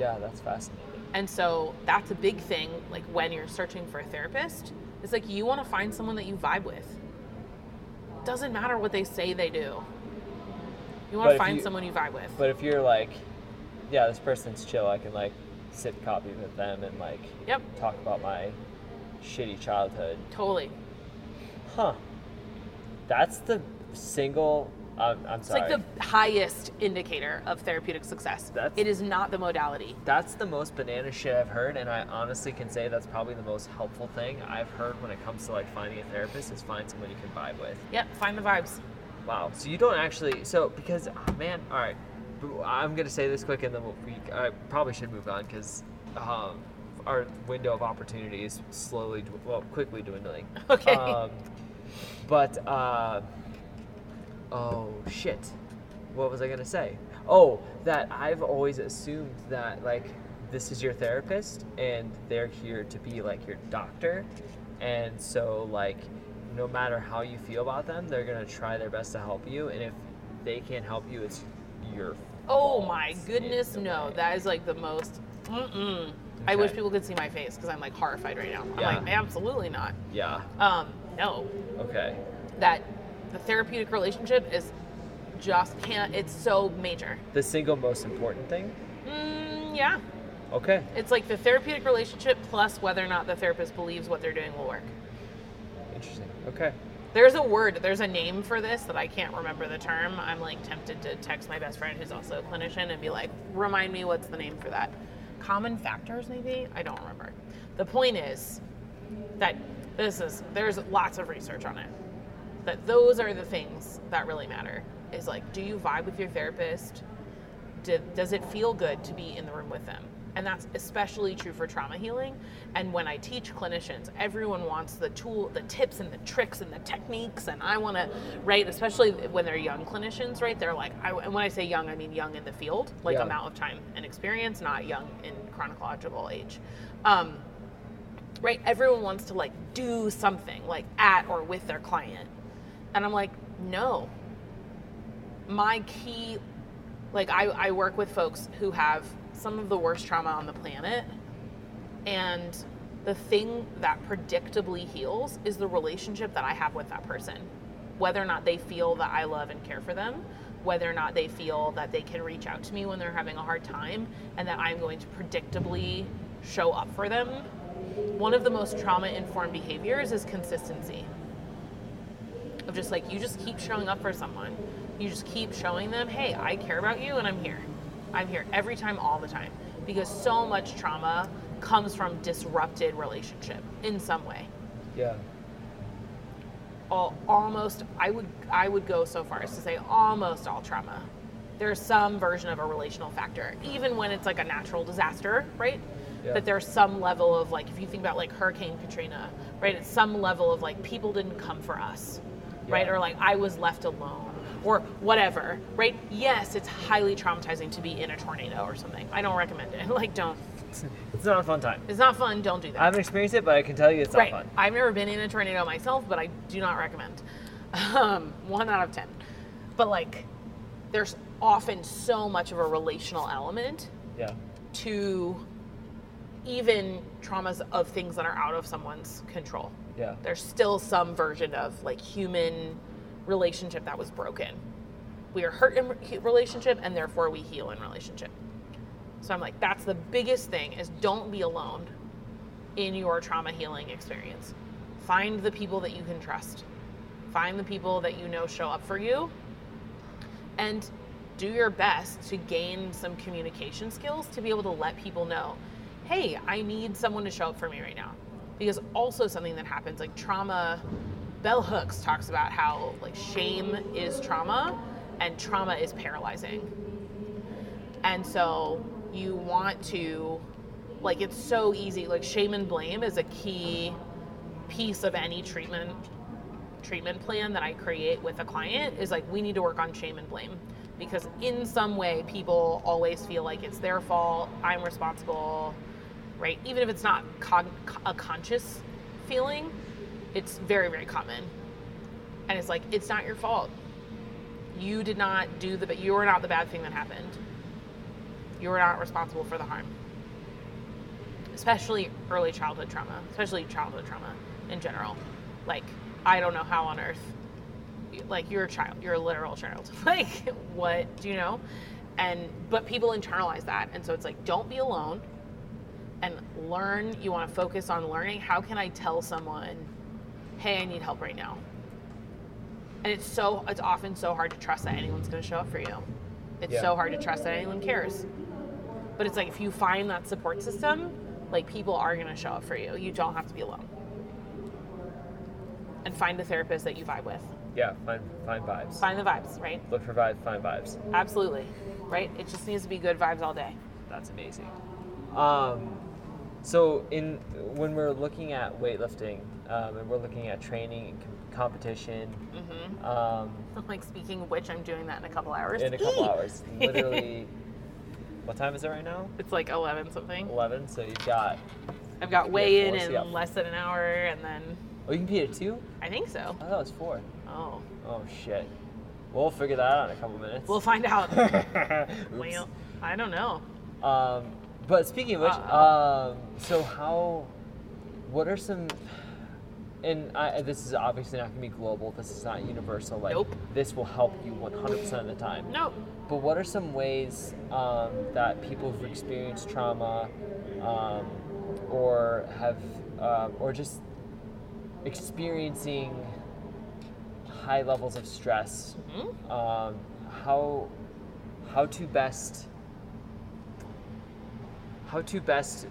Yeah, that's fascinating. And so that's a big thing, like when you're searching for a therapist, it's like you want to find someone that you vibe with. Doesn't matter what they say they do. You want to find you, someone you vibe with. But if you're like, yeah, this person's chill, I can like sip coffee with them and like yep. talk about my shitty childhood. Totally. Huh. That's the single I'm, I'm sorry. It's like the highest indicator of therapeutic success. That's, it is not the modality. That's the most banana shit I've heard, and I honestly can say that's probably the most helpful thing I've heard when it comes to like finding a therapist is find someone you can vibe with. Yep, find the vibes. Wow. So you don't actually, so because, oh man, all right, I'm going to say this quick and then we'll, we, I probably should move on because um, our window of opportunity is slowly, well, quickly dwindling. Okay. Um, but, uh, oh shit, what was I going to say? Oh, that I've always assumed that like, this is your therapist and they're here to be like your doctor. And so like, no matter how you feel about them, they're going to try their best to help you. And if they can't help you, it's your Oh my goodness, no. Way. That is like the most, mm-mm. Okay. I wish people could see my face because I'm like horrified right now. Yeah. I'm like, absolutely not. Yeah. Um, no. Okay. That the therapeutic relationship is just can't, it's so major. The single most important thing? Mm, yeah. Okay. It's like the therapeutic relationship plus whether or not the therapist believes what they're doing will work. Interesting. Okay. There's a word, there's a name for this that I can't remember the term. I'm like tempted to text my best friend who's also a clinician and be like, remind me what's the name for that. Common factors maybe? I don't remember. The point is that this is, there's lots of research on it. That those are the things that really matter. Is like, do you vibe with your therapist? Do, does it feel good to be in the room with them? And that's especially true for trauma healing. And when I teach clinicians, everyone wants the tool, the tips and the tricks and the techniques. And I want to, right, especially when they're young clinicians, right? They're like, I, and when I say young, I mean young in the field, like yeah. amount of time and experience, not young in chronological age. Um, right, everyone wants to like do something like at or with their client. And I'm like, no. My key, like I, I work with folks who have some of the worst trauma on the planet, and the thing that predictably heals is the relationship that I have with that person, whether or not they feel that I love and care for them, whether or not they feel that they can reach out to me when they're having a hard time, and that I'm going to predictably show up for them. One of the most trauma-informed behaviors is consistency. Of just like, you just keep showing up for someone. You just keep showing them, hey, I care about you and I'm here. I'm here every time, all the time, because so much trauma comes from disrupted relationship in some way. Yeah. All, almost, I would I would go so far as to say almost all trauma. There's some version of a relational factor, even when it's like a natural disaster, right? Yeah. That there's some level of like, if you think about like Hurricane Katrina, right? It's some level of like, people didn't come for us, yeah. right? Or like, I was left alone. Or whatever, right? Yes, it's highly traumatizing to be in a tornado or something. I don't recommend it. Like, don't. It's not a fun time. It's not fun. Don't do that. I haven't experienced it, but I can tell you it's right. not fun. I've never been in a tornado myself, but I do not recommend. Um, one out of ten. But, like, there's often so much of a relational element yeah. to even traumas of things that are out of someone's control. Yeah. There's still some version of, like, human relationship that was broken. We are hurt in relationship and therefore we heal in relationship. So I'm like, that's the biggest thing is don't be alone in your trauma healing experience. Find the people that you can trust. Find the people that you know show up for you and do your best to gain some communication skills to be able to let people know, hey, I need someone to show up for me right now. Because also something that happens, like trauma, Bell Hooks talks about how like shame is trauma and trauma is paralyzing. And so you want to, like it's so easy, like shame and blame is a key piece of any treatment treatment plan that I create with a client is like we need to work on shame and blame because in some way people always feel like it's their fault, I'm responsible, right? Even if it's not con- a conscious feeling, it's very, very common. And it's like, it's not your fault. You did not do the, you were not the bad thing that happened. You were not responsible for the harm. Especially early childhood trauma, especially childhood trauma in general. Like, I don't know how on earth, like you're a child, you're a literal child. Like what, do you know? And, but people internalize that. And so it's like, don't be alone and learn. You want to focus on learning. How can I tell someone, hey, I need help right now. And it's so it's often so hard to trust that anyone's going to show up for you. It's yeah. so hard to trust that anyone cares. But it's like, if you find that support system, like, people are going to show up for you. You don't have to be alone. And find the therapist that you vibe with. Yeah, find find vibes. Find the vibes, right? Look for vibes, find vibes. Absolutely, right? It just needs to be good vibes all day. That's amazing. Um, so in when we're looking at weightlifting, um, and we're looking at training and com- competition. Mm-hmm. Um, like, speaking of which, I'm doing that in a couple hours. In a couple Eat. hours, literally. What time is it right now? It's like eleven something. eleven, so you've got... I've got weigh-in in yeah. less than an hour, and then... Oh, you compete at two? I think so. I thought it was four. Oh. Oh, shit. We'll figure that out in a couple minutes. We'll find out. Well, I don't know. Um, but speaking of which, um, so how... What are some... And I, this is obviously not going to be global. This is not universal. Like, nope. This will help you one hundred percent of the time. Nope. But what are some ways um, that people who've experienced trauma um, or have, uh, or just experiencing high levels of stress, mm-hmm. um, how how to best how to best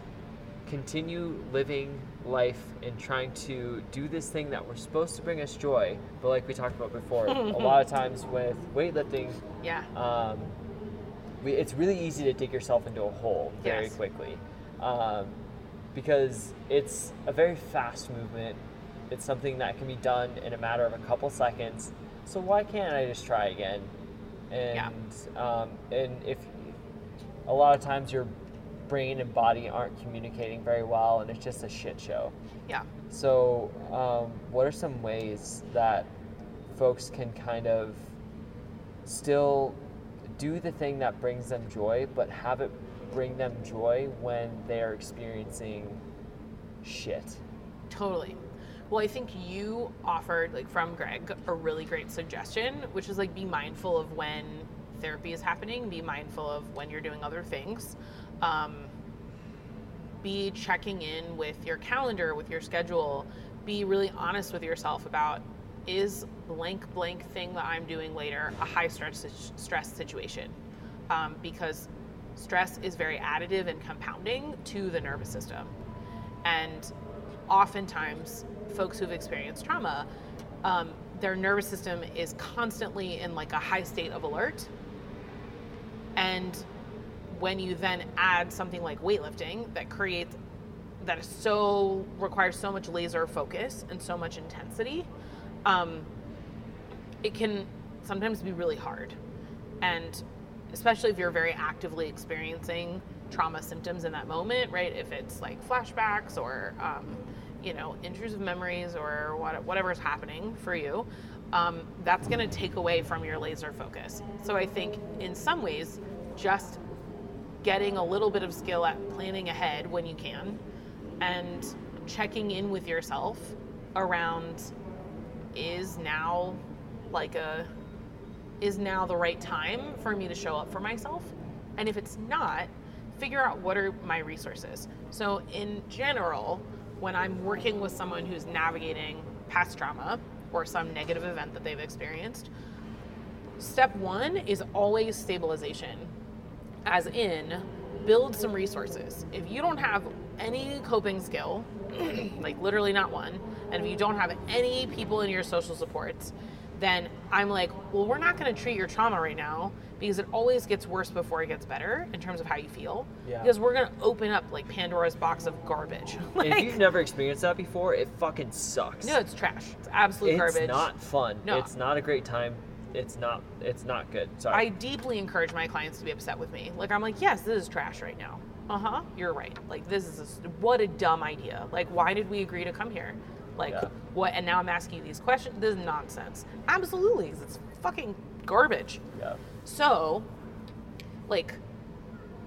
continue living life and trying to do this thing that we're supposed to bring us joy, but like we talked about before, a lot of times with weightlifting, yeah, um, we, it's really easy to dig yourself into a hole very yes. quickly, um, because it's a very fast movement. It's something that can be done in a matter of a couple seconds. So why can't I just try again? And yeah. um, and if a lot of times you're brain and body aren't communicating very well, and it's just a shit show. Yeah. So um, what are some ways that folks can kind of still do the thing that brings them joy, but have it bring them joy when they're experiencing shit? Totally. Well, I think you offered, like, from Greg, a really great suggestion, which is, like, be mindful of when therapy is happening, be mindful of when you're doing other things. Um, be checking in with your calendar, with your schedule, be really honest with yourself about, is blank blank thing that I'm doing later a high stress stress situation? Um, because stress is very additive and compounding to the nervous system. And oftentimes folks who've experienced trauma, um, their nervous system is constantly in like a high state of alert. And when you then add something like weightlifting that creates, that is so, requires so much laser focus and so much intensity, um, it can sometimes be really hard. And especially if you're very actively experiencing trauma symptoms in that moment, right? If it's like flashbacks or, um, you know, intrusive memories or what, whatever's happening for you, um, that's gonna take away from your laser focus. So I think in some ways, just getting a little bit of skill at planning ahead when you can, and checking in with yourself around, is now like a, is now the right time for me to show up for myself? And if it's not, figure out what are my resources. So in general, when I'm working with someone who's navigating past trauma or some negative event that they've experienced, step one is always stabilization. As in, build some resources. If you don't have any coping skill, like literally not one, and if you don't have any people in your social supports, then I'm like, well, we're not gonna treat your trauma right now, because it always gets worse before it gets better in terms of how you feel. Yeah. Because we're gonna open up like Pandora's box of garbage. Like, if you've never experienced that before, it fucking sucks. No, it's trash. It's absolute it's garbage. It's not fun. No. It's not a great time. It's not, it's not good. Sorry. I deeply encourage my clients to be upset with me. Like, I'm like, yes, this is trash right now. Uh-huh. You're right. Like, this is, a, what a dumb idea. Like, why did we agree to come here? Like, yeah. what? And now I'm asking you these questions. This is nonsense. Absolutely. It's fucking garbage. Yeah. So, like,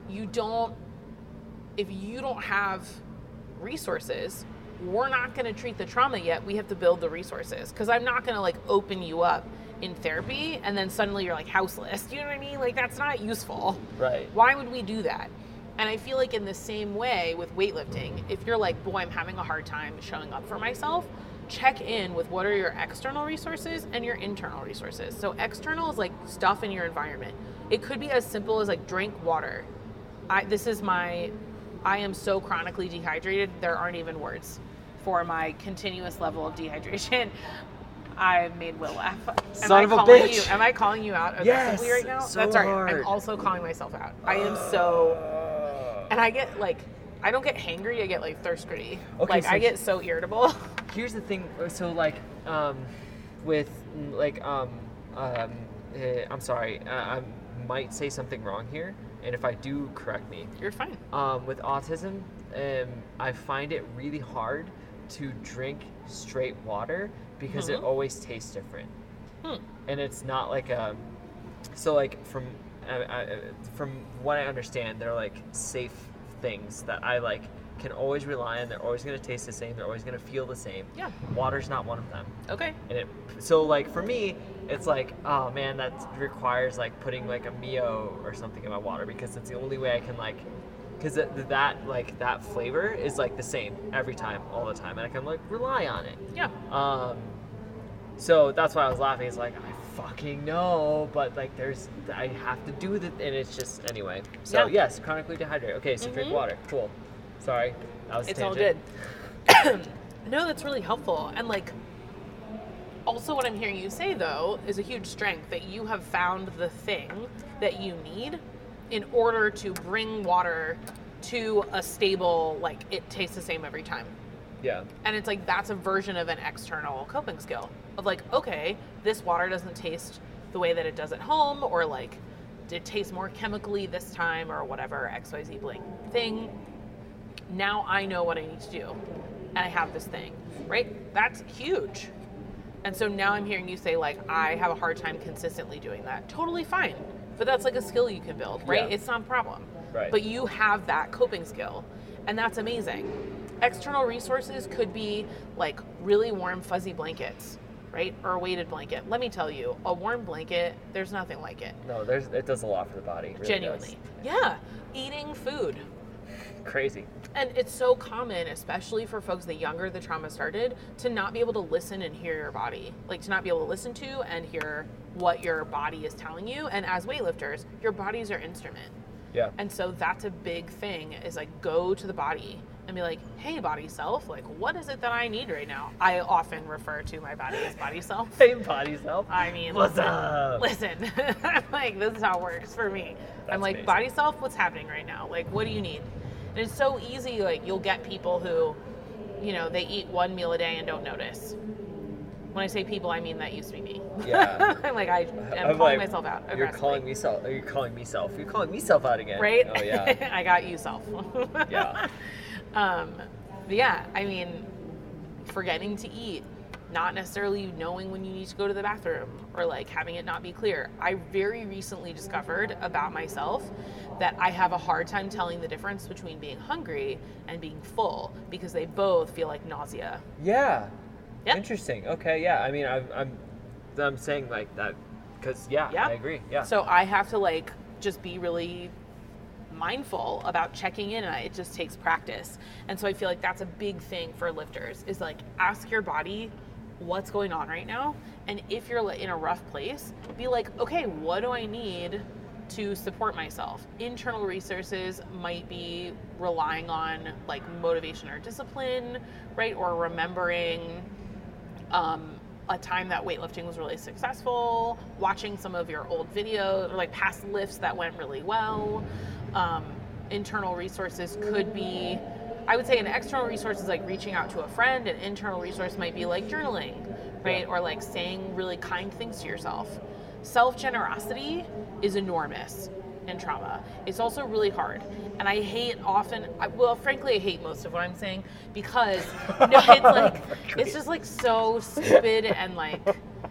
you don't, if you don't have resources, we're not going to treat the trauma yet. We have to build the resources. Because I'm not going to, like, open you up in therapy and then suddenly you're like houseless. Do you know what I mean? Like, that's not useful. Right. Why would we do that? And I feel like in the same way with weightlifting, if you're like, boy, I'm having a hard time showing up for myself, check in with what are your external resources and your internal resources. So external is like stuff in your environment. It could be as simple as like drink water. I, this is my, I am so chronically dehydrated, there aren't even words for my continuous level of dehydration. I made Will laugh. Son of a bitch. You, am I calling you out aggressively yes, right now? So that's all right. I'm also calling myself out. I am so, and I get like, I don't get hangry, I get like thirst gritty. Okay, like so I get so irritable. Here's the thing, so like, um, with like, um, um, uh, I'm sorry, uh, I might say something wrong here. And if I do, correct me. You're fine. Um, with autism, um, I find it really hard to drink straight water because mm-hmm. it always tastes different. Hmm. And it's not like a, so like from, I, I, from what I understand, they're like safe things that I like can always rely on. They're always going to taste the same. They're always going to feel the same. Yeah. Water's not one of them. Okay. And it, so like for me, it's like, oh man, that requires like putting like a Mio or something in my water because it's the only way I can like, because that, that like that flavor is like the same every time, all the time. And I can like rely on it. Yeah. Um, so that's why I was laughing. It's like, I fucking know, but like there's, I have to do that. And it's just, anyway. So yeah. yes, chronically dehydrated. Okay. So mm-hmm. drink water. Cool. Sorry, that was a tangent. It's all good. No, that's really helpful. And like, also what I'm hearing you say though is a huge strength that you have found the thing that you need in order to bring water to a stable, like it tastes the same every time. Yeah. And it's like, that's a version of an external coping skill of like, okay, this water doesn't taste the way that it does at home, or like it tastes more chemically this time or whatever X Y Z blank thing. Now I know what I need to do and I have this thing, right? That's huge. And so now I'm hearing you say like, I have a hard time consistently doing that. Totally fine. But that's like a skill you can build, right? Yeah. It's not a problem, right? But you have that coping skill and that's amazing. External resources could be like really warm, fuzzy blankets, right? Or a weighted blanket. Let me tell you, a warm blanket, there's nothing like it. No, there's, it does a lot for the body. Really Genuinely. Does. Yeah. Eating food. Crazy. And it's so common, especially for folks the younger the trauma started, to not be able to listen and hear your body. Like to not be able to listen to and hear what your body is telling you. And as weightlifters, your body's your instrument. Yeah. And so that's a big thing, is like go to the body and be like, hey body self, like what is it that I need right now? I often refer to my body as body self. Hey body self. I mean, what's listen, up? Listen, I'm like, this is how it works for me. That's I'm like, amazing. Body self, what's happening right now? Like, what do you need? And it's so easy, like you'll get people who, you know, they eat one meal a day and don't notice. When I say people, I mean that used to be me. Yeah. I'm like, I am I'm calling like, myself out. You're calling me self. You're calling me self. You're calling me self out again. Right? Oh, yeah. I got you self. Yeah. Um, but yeah, I mean, forgetting to eat, not necessarily knowing when you need to go to the bathroom, or like having it not be clear. I very recently discovered about myself that I have a hard time telling the difference between being hungry and being full because they both feel like nausea. Yeah. Yep. Interesting. Okay. Yeah. I mean, I've, I'm, I'm saying like that because yeah, yeah, I agree. Yeah. So I have to like, just be really mindful about checking in, and it just takes practice. And so I feel like that's a big thing for lifters, is like ask your body what's going on right now. And if you're in a rough place, be like, okay, what do I need to support myself? Internal resources might be relying on like motivation or discipline, right? Or remembering um, a time that weightlifting was really successful, watching some of your old videos or like past lifts that went really well. Um, internal resources could be, I would say an external resource is like reaching out to a friend. An internal resource might be like journaling, right? Yeah. Or like saying really kind things to yourself. Self-generosity is enormous in trauma. It's also really hard. And I hate often, I, well, frankly, I hate most of what I'm saying because no, it's like, it's just like so stupid and like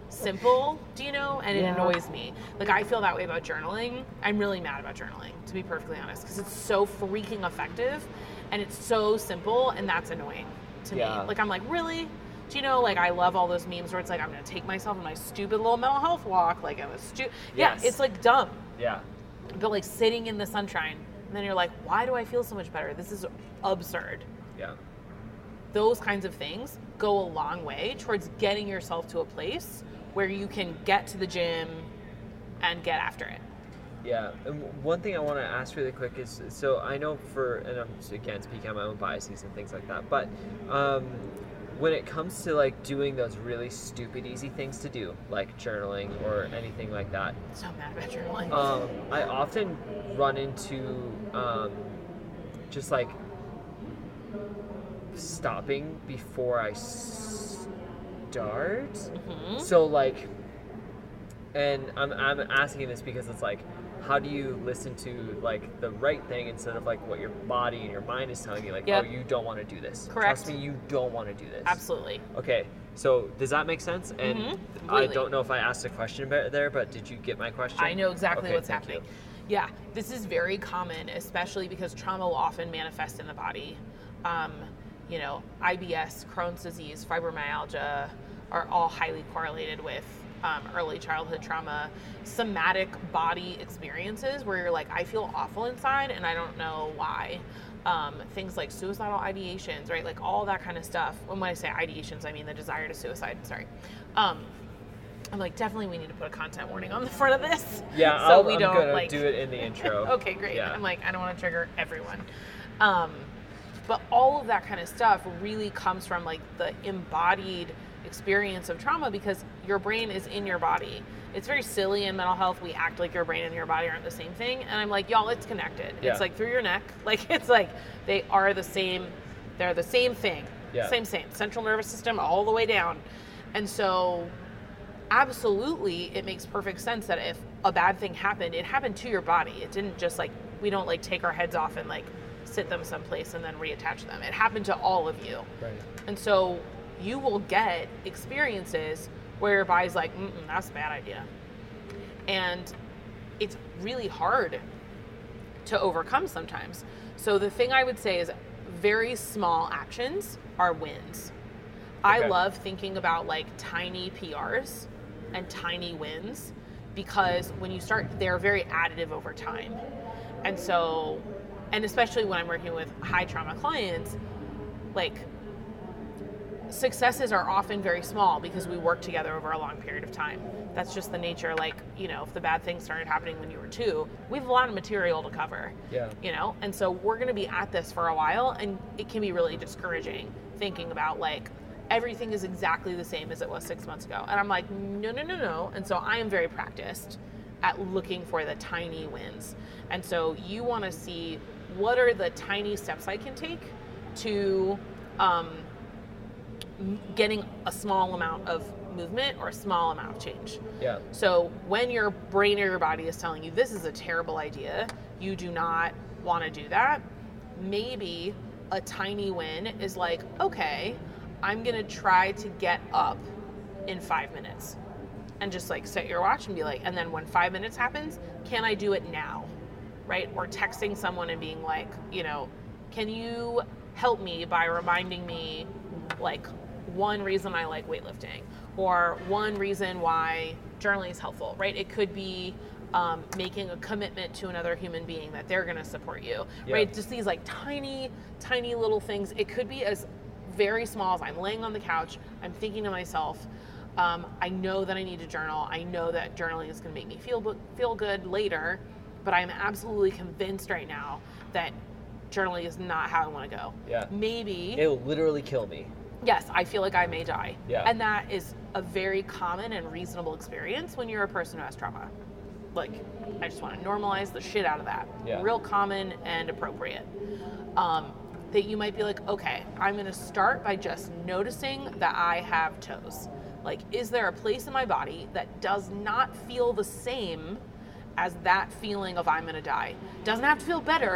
simple, do you know? And yeah. It annoys me. Like I feel that way about journaling. I'm really mad about journaling, to be perfectly honest, because it's so freaking effective. And it's so simple, and that's annoying to yeah. me. Like, I'm like, really? Do you know, like, I love all those memes where it's like, I'm going to take myself on my stupid little mental health walk. Like, I'm a stupid. Yes. Yeah, it's, like, dumb. Yeah. But, like, sitting in the sunshine, and then you're like, why do I feel so much better? This is absurd. Yeah. those kinds of things go a long way towards getting yourself to a place where you can get to the gym and get after it. Yeah, and one thing I want to ask really quick is, so I know for, and I'm so again speaking on my own biases and things like that, but um, when it comes to like doing those really stupid easy things to do, like journaling or anything like that. So mad about journaling. Um, I often run into um, just like stopping before I start. Mm-hmm. So like, and I'm I'm asking this because it's like, how do you listen to like the right thing instead of like what your body and your mind is telling you, like, yep. oh, you don't want to do this. Correct. Trust me, you don't want to do this. Absolutely. Okay. So does that make sense? And mm-hmm. I don't know if I asked a question there, but did you get my question? I know exactly okay, what's happening. You. Yeah. This is very common, especially because trauma will often manifest in the body. Um, you know, I B S, Crohn's disease, fibromyalgia are all highly correlated with Um, early childhood trauma, somatic body experiences where you're like, I feel awful inside and I don't know why. Um, things like suicidal ideations, right? Like all that kind of stuff. And when I say ideations, I mean the desire to suicide. Sorry. Um, I'm like, definitely we need to put a content warning on the front of this. Yeah, so I'll, we don't I'm gonna like do it in the intro. Okay, great. Yeah. I'm like, I don't want to trigger everyone. Um, but all of that kind of stuff really comes from like the embodied experience of trauma, because your brain is in your body. It's very silly in mental health. We act like your brain and your body aren't the same thing. And I'm like, y'all, it's connected. Yeah. It's like through your neck. Like, it's like they are the same. They're the same thing. Yeah. Same, same. Central nervous system all the way down. And so absolutely it makes perfect sense that if a bad thing happened, it happened to your body. It didn't just like, we don't like take our heads off and like sit them someplace and then reattach them. It happened to all of you. Right. And so you will get experiences where your body's like, mm that's a bad idea. And it's really hard to overcome sometimes. So the thing I would say is very small actions are wins. Okay. I love thinking about like tiny P Rs and tiny wins, because when you start, they're very additive over time. And so, and especially when I'm working with high trauma clients, like, successes are often very small because we work together over a long period of time. That's just the nature. Like, you know, if the bad thing started happening when you were two, we have a lot of material to cover. Yeah. You know, and so we're going to be at this for a while, and it can be really discouraging thinking about like everything is exactly the same as it was six months ago. And I'm like, no, no, no, no. And so I am very practiced at looking for the tiny wins. And so you want to see, what are the tiny steps I can take to, um, getting a small amount of movement or a small amount of change. Yeah. So when your brain or your body is telling you this is a terrible idea, you do not want to do that, maybe a tiny win is like, okay, I'm going to try to get up in five minutes and just like set your watch and be like, and then when five minutes happens, can I do it now? Right? Or texting someone and being like, you know, can you help me by reminding me like one reason I like weightlifting, or one reason why journaling is helpful, right? It could be um, making a commitment to another human being that they're going to support you, yeah. right? Just these like tiny, tiny little things. It could be as very small as I'm laying on the couch, I'm thinking to myself, um, I know that I need to journal. I know that journaling is going to make me feel feel good later, but I'm absolutely convinced right now that journaling is not how I want to go. Yeah. Maybe it'll literally kill me. Yes, I feel like I may die. Yeah. And that is a very common and reasonable experience when you're a person who has trauma. Like, I just want to normalize the shit out of that. Yeah. Real common and appropriate. Um, that you might be like, okay, I'm going to start by just noticing that I have toes. Like, is there a place in my body that does not feel the same as that feeling of I'm going to die? Doesn't have to feel better,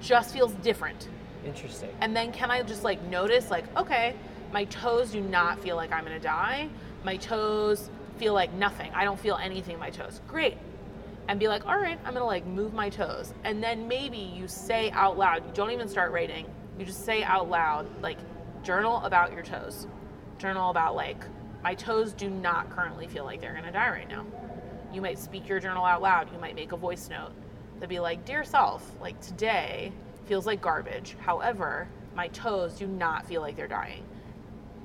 just feels different. Interesting. And then can I just like notice like, okay, my toes do not feel like I'm going to die. My toes feel like nothing. I don't feel anything in my toes. Great. And be like, all right, I'm going to like move my toes. And then maybe you say out loud, you don't even start writing. You just say out loud, like, journal about your toes. Journal about like, my toes do not currently feel like they're going to die right now. You might speak your journal out loud. You might make a voice note. They'd be like, dear self, like today feels like garbage. However, my toes do not feel like they're dying.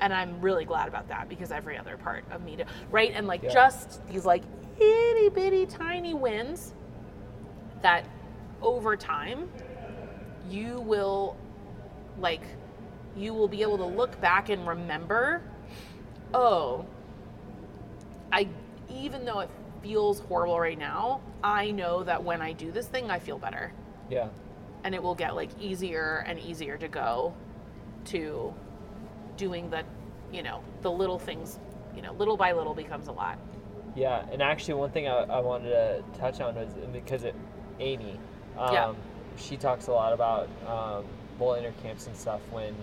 And I'm really glad about that, because every other part of me, do, right? And like yeah. just these like itty bitty tiny wins that over time you will like, you will be able to look back and remember, oh, I, even though it feels horrible right now, I know that when I do this thing, I feel better. Yeah. And it will get like easier and easier to go to doing the, you know, the little things, you know, little by little becomes a lot. Yeah. And actually one thing I, I wanted to touch on was because it, Amy, um, yeah. she talks a lot about, um, bullying her camps and stuff when,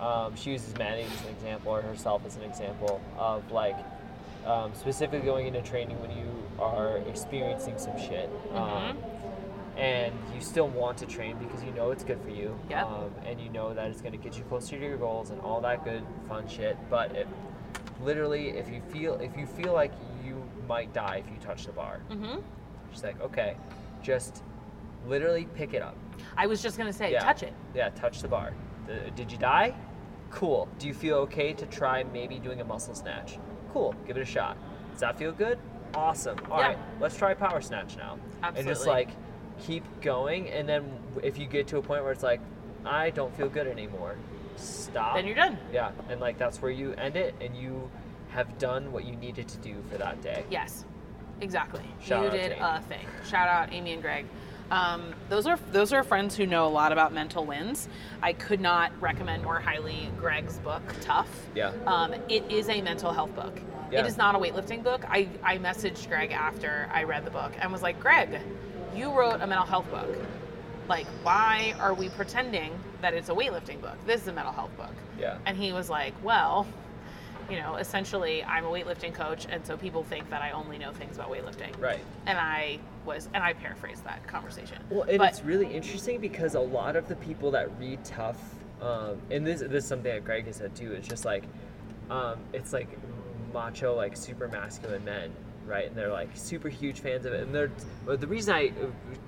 um, she uses Maddie as an example or herself as an example of like, um, specifically going into training when you are experiencing some shit, mm-hmm. um, and you still want to train because you know it's good for you, yep. um, and you know that it's going to get you closer to your goals and all that good fun shit. But it, literally, if you feel if you feel like you might die if you touch the bar, mm-hmm. just like okay, just literally pick it up. I was just going to say, yeah. touch it. Yeah, touch the bar. The, did you die? Cool. Do you feel okay to try maybe doing a muscle snatch? Cool. Give it a shot. Does that feel good? Awesome. All yeah. right, let's try power snatch now. Absolutely. And just like. Keep going, and then if you get to a point where it's like, I don't feel good anymore, stop. Then you're done. Yeah, and like that's where you end it, and you have done what you needed to do for that day. Yes, exactly. Shout you did a thing. Shout out Amy and Greg. Um, those are those are friends who know a lot about mental wins. I could not recommend more highly Greg's book, Tough. Yeah. Um, it is a mental health book. Yeah. It is not a weightlifting book. I, I messaged Greg after I read the book and was like, Greg, you wrote a mental health book. Like, why are we pretending that it's a weightlifting book? This is a mental health book. Yeah. And he was like, well, you know, essentially I'm a weightlifting coach, and so people think that I only know things about weightlifting. Right. And I was, and I paraphrased that conversation. Well, and but, it's really interesting because a lot of the people that read Tough, um, and this, this is something that Greg has said too, it's just like, um, it's like macho, like super masculine men. Right, and they're like super huge fans of it, and they're well, the reason I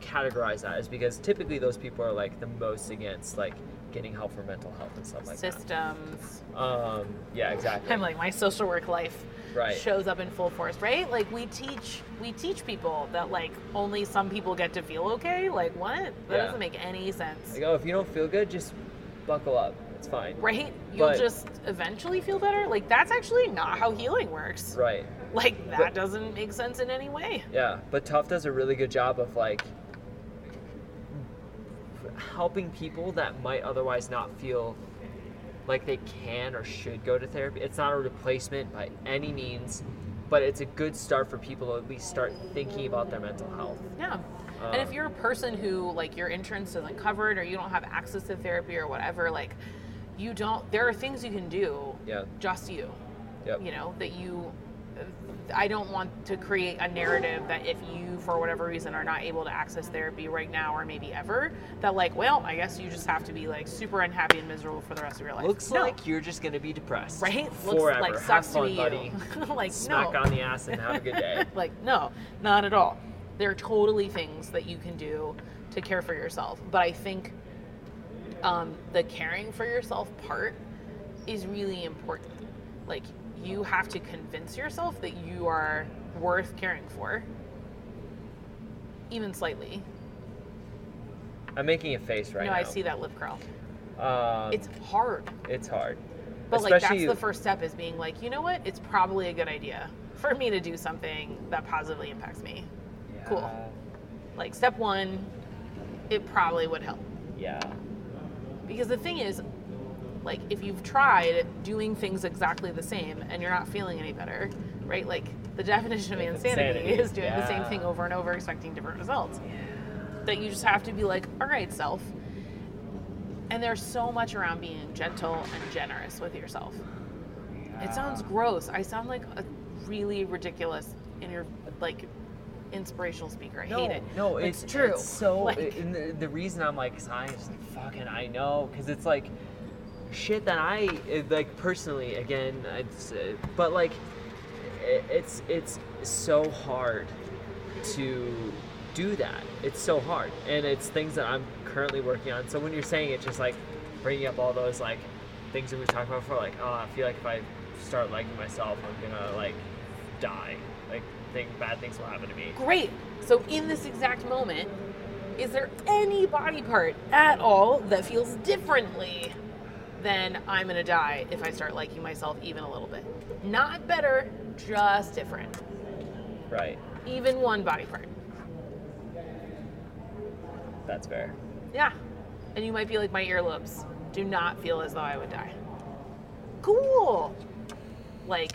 categorize that is because typically those people are like the most against like getting help for mental health and stuff like systems. That. Systems. Um, yeah, exactly. I'm like my social work life right. shows up in full force, right? Like we teach we teach people that like only some people get to feel okay. Like what? That yeah. doesn't make any sense. Like oh, if you don't feel good, just buckle up. It's fine. Right? You'll but, just eventually feel better. Like that's actually not how healing works. Right. Like that but, doesn't make sense in any way. Yeah, but Tough does a really good job of like helping people that might otherwise not feel like they can or should go to therapy. It's not a replacement by any means, but it's a good start for people to at least start thinking about their mental health. Yeah. Um, and if you're a person who like your insurance doesn't cover it or you don't have access to therapy or whatever, like you don't, there are things you can do. Yeah. Just you. Yep. You know, that you I don't want to create a narrative that if you, for whatever reason, are not able to access therapy right now or maybe ever, that like, well, I guess you just have to be like super unhappy and miserable for the rest of your life. Looks no. like you're just going to be depressed. Right? Forever. Looks like sucks have fun, to be buddy. You. like, Smack no. on the ass and have a good day. Like, no, not at all. There are totally things that you can do to care for yourself. But I think um, the caring for yourself part is really important. Like, you have to convince yourself that you are worth caring for, even slightly. I'm making a face right no, now. No, I see that lip curl. Um, it's hard. It's hard. But Especially like that's you, the first step is being like, you know what? It's probably a good idea for me to do something that positively impacts me. Yeah. Cool. Like step one, it probably would help. Yeah. Because the thing is, like, if you've tried doing things exactly the same and you're not feeling any better, right? Like, the definition of insanity, insanity. is doing yeah. the same thing over and over, expecting different results. Yeah. That you just have to be like, all right, self. And there's so much around being gentle and generous with yourself. Yeah. It sounds gross. I sound like a really ridiculous, in your, like, inspirational speaker. I no, hate it. No, like, it's true. It's so, like, it, and the, the reason I'm like, I'm just like, fucking, I know, because it's like, shit that I like personally again it's uh, but like it, it's it's so hard to do that. It's so hard, and it's things that I'm currently working on, so when you're saying it, just like bringing up all those like things that we talked about before, like, oh, I feel like if I start liking myself, I'm gonna like die. Like, think bad things will happen to me. Great. So in this exact moment, is there any body part at all that feels differently than I'm gonna die if I start liking myself even a little bit? Not better, just different. Right. Even one body part. That's fair. Yeah. And you might be like, my earlobes do not feel as though I would die. Cool. Like,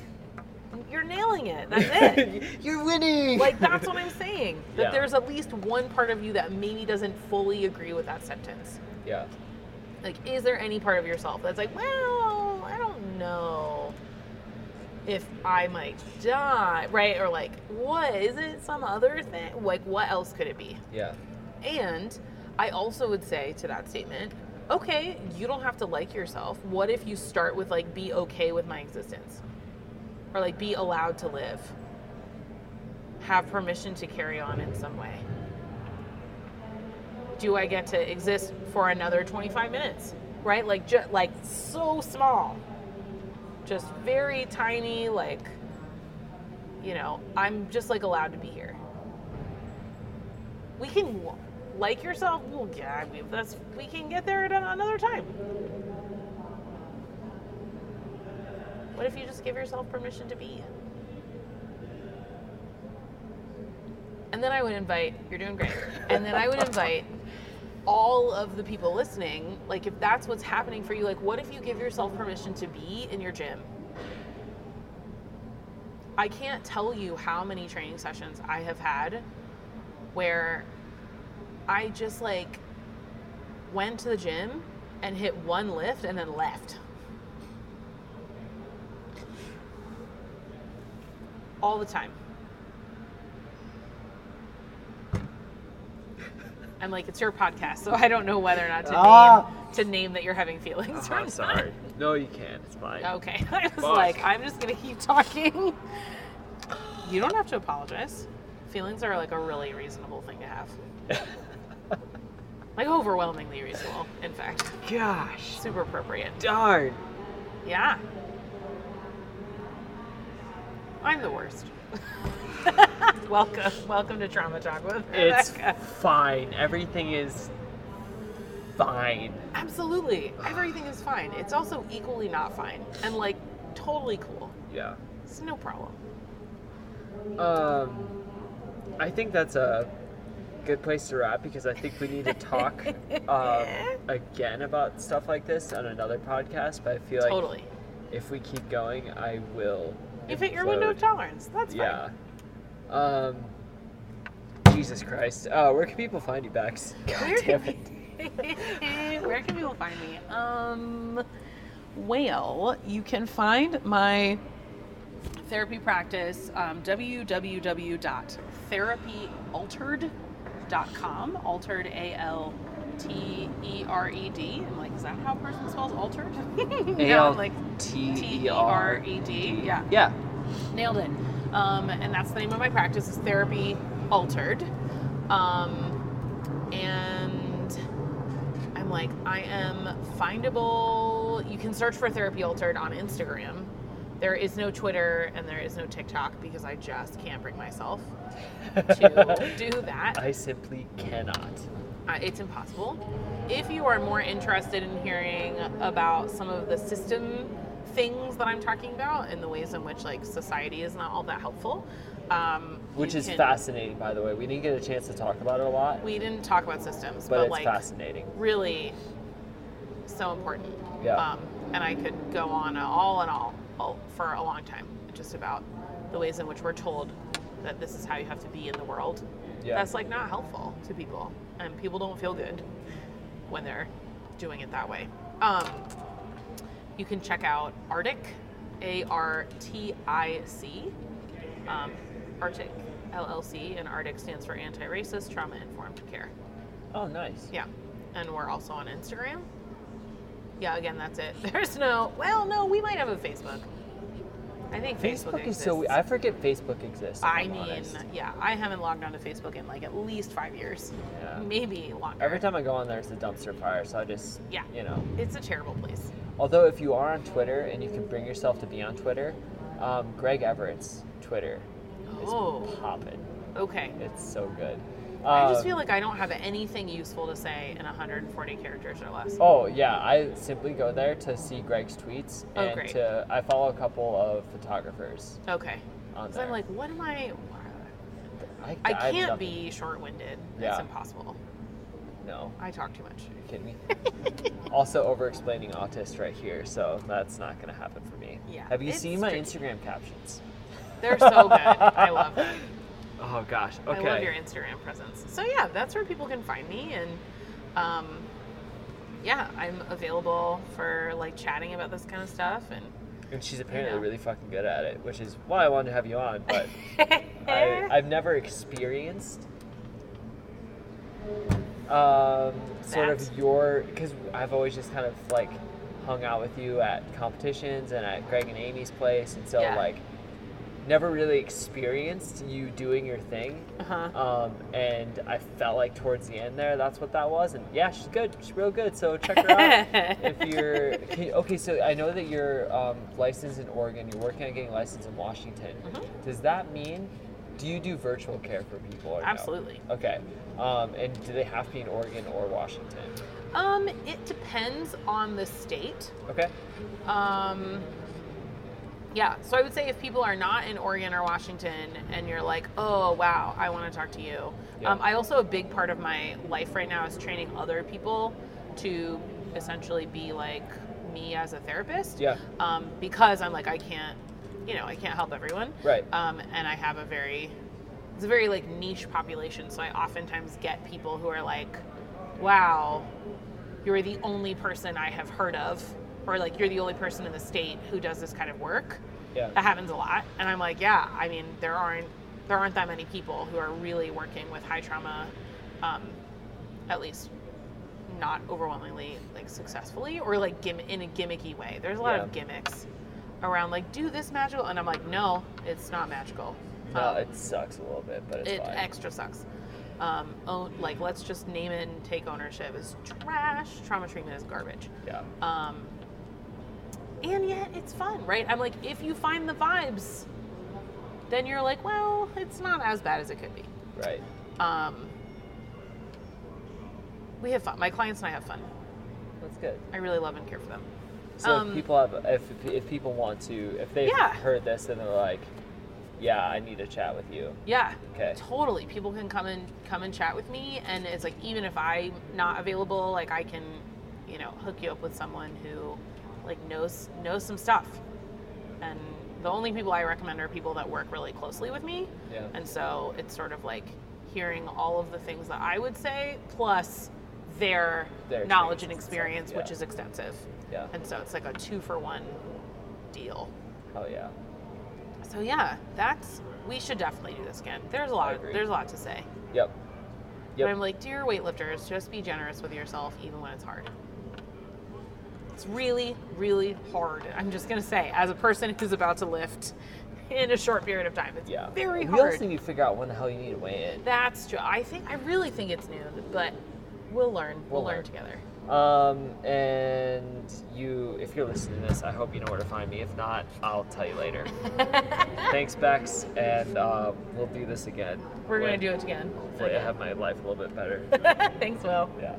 you're nailing it. That's it. You're winning. Like, that's what I'm saying. That yeah. there's at least one part of you that maybe doesn't fully agree with that sentence. Yeah. Like, is there any part of yourself that's like, well, I don't know if I might die, right? Or like, what? Is it some other thing? Like, what else could it be? Yeah. And I also would say to that statement, okay, you don't have to like yourself. What if you start with like, be okay with my existence? Or like, be allowed to live. Have permission to carry on in some way. Do I get to exist for another twenty-five minutes? Right? Like, ju- like so small. Just very tiny, like, you know, I'm just like allowed to be here. We can like yourself. Well, yeah, I mean, that's, we can get there at another time. What if you just give yourself permission to be? And then I would invite, you're doing great. And then I would invite all of the people listening, like if that's what's happening for you, like what if you give yourself permission to be in your gym? I can't tell you how many training sessions I have had where I just like went to the gym and hit one lift and then left. All the time. I'm like, it's your podcast, so I don't know whether or not to ah. name to name that you're having feelings. Oh, I'm sorry. Not. No, you can't. It's fine. Okay. I was Boss. like, I'm just gonna keep talking. You don't have to apologize. Feelings are like a really reasonable thing to have. Like overwhelmingly reasonable, in fact. Gosh. Super appropriate. Darn. Yeah. I'm the worst. welcome, welcome to Trauma Talk with Rebecca. It's fine. Everything is fine. Absolutely. Everything is fine. It's also equally not fine and like totally cool. Yeah. It's no problem. Um, I think that's a good place to wrap because I think we need to talk um, again about stuff like this on another podcast. But I feel like totally. If we keep going, I will. You fit your window of tolerance. That's fine. Yeah. Um, Jesus Christ. Uh, where can people find you, Bex? God damn it. Where can people find me? Um, well, you can find my therapy practice, um, w w w dot therapy altered dot com. Altered, A L T E R E D. I'm like, is that how a person spells altered? No, I'm like T E R E D. Yeah. Yeah. Nailed it. Um, and that's the name of my practice, is Therapy Altered. Um, and I'm like, I am findable. You can search for Therapy Altered on Instagram. There is no Twitter and there is no TikTok because I just can't bring myself to do that. I simply cannot. Uh, it's impossible. If you are more interested in hearing about some of the system things that I'm talking about and the ways in which like society is not all that helpful. Um, which is can, fascinating, by the way. We didn't get a chance to talk about it a lot. We didn't talk about systems. But, but it's like, fascinating. Really so important. Yeah. Um, and I could go on all in all, all for a long time just about the ways in which we're told that this is how you have to be in the world. Yeah. That's like not helpful to people. And people don't feel good when they're doing it that way. Um, you can check out Arctic, A R T I C, um, Arctic L L C, and Arctic stands for Anti Racist Trauma Informed Care. Oh, nice. Yeah, and we're also on Instagram. Yeah, again, that's it. There's no, well, no, we might have a Facebook. I think Facebook, Facebook exists. Is so. I forget Facebook exists. I I'm mean, honest. yeah, I haven't logged onto Facebook in like at least five years, yeah. maybe longer. Every time I go on there, it's a dumpster fire. So I just, yeah, you know, it's a terrible place. Although if you are on Twitter and you can bring yourself to be on Twitter, um, Greg Everett's Twitter oh. is popping. Okay, it's so good. I just feel like I don't have anything useful to say in one hundred forty characters or less. Oh, yeah. I simply go there to see Greg's tweets. And oh, great. To, I follow a couple of photographers. Okay. Because I'm like, what am I... I, I can't I be short-winded. Yeah. It's impossible. No. I talk too much. Are you kidding me? Also, over-explaining autist right here, so that's not going to happen for me. Yeah. Have you seen my tricky. Instagram captions? They're so good. I love them. Oh gosh, okay. I love your Instagram presence. So yeah, that's where people can find me, and um, yeah, I'm available for like chatting about this kind of stuff. And and she's apparently you know. really fucking good at it, which is why I wanted to have you on, but I, I've never experienced um, sort of your, because I've always just kind of like hung out with you at competitions and at Greg and Amy's place, and so yeah. like never really experienced you doing your thing. Uh-huh. Um, and I felt like towards the end there, that's what that was. And yeah, she's good. She's real good. So check her out. If you're, okay, okay, so I know that you're um, licensed in Oregon. You're working on getting licensed in Washington. Mm-hmm. Does that mean, do you do virtual care for people? Or Absolutely. No? Okay. Um, and do they have to be in Oregon or Washington? Um, it depends on the state. Okay. Um, Yeah, so I would say if people are not in Oregon or Washington and you're like, oh, wow, I want to talk to you. Yeah. Um, I also, a big part of my life right now is training other people to essentially be like me as a therapist. Yeah. Um, because I'm like, I can't, you know, I can't help everyone. Right. Um, and I have a very, it's a very like niche population. So I oftentimes get people who are like, wow, you're the only person I have heard of. Or like, you're the only person in the state who does this kind of work. Yeah. That happens a lot. And I'm like, yeah, I mean, there aren't there aren't that many people who are really working with high trauma, um, at least not overwhelmingly like successfully or like gimm- in a gimmicky way. There's a lot yeah. of gimmicks around like, do this magical. And I'm like, no, it's not magical. No, um, it sucks a little bit, but it's it fine. It extra sucks. Um, own, like, let's just name it and take ownership. It's trash. Trauma treatment is garbage. Yeah. Um, And yet it's fun, right? I'm like, if you find the vibes, then you're like, well, it's not as bad as it could be. Right. Um, we have fun. My clients and I have fun. That's good. I really love and care for them. So um, if people have, if if people want to, if they've yeah. heard this and they're like, yeah, I need to chat with you. Yeah. Okay. Totally. People can come and come and chat with me, and it's like, even if I'm not available, like I can, you know, hook you up with someone who. Like knows knows some stuff, and the only people I recommend are people that work really closely with me. Yeah. And so it's sort of like hearing all of the things that I would say plus their, their knowledge and experience, yeah. which is extensive. Yeah. And so it's like a two for one deal. Oh yeah. So yeah, that's we should definitely do this again. There's a lot. Of, there's a lot to say. Yep. Yep. But I'm like, dear weightlifters, just be generous with yourself, even when it's hard. It's really, really hard. I'm just going to say, as a person who's about to lift in a short period of time, it's yeah. very hard. We also need to figure out when the hell you need to weigh in. That's true. I think I really think it's noon, but we'll learn. We'll, we'll learn. learn together. Um, and you, if you're listening to this, I hope you know where to find me. If not, I'll tell you later. Thanks, Bex, and uh, we'll do this again. We're going to do it again. Hopefully, okay. I have my life a little bit better. Thanks, Will. Yeah.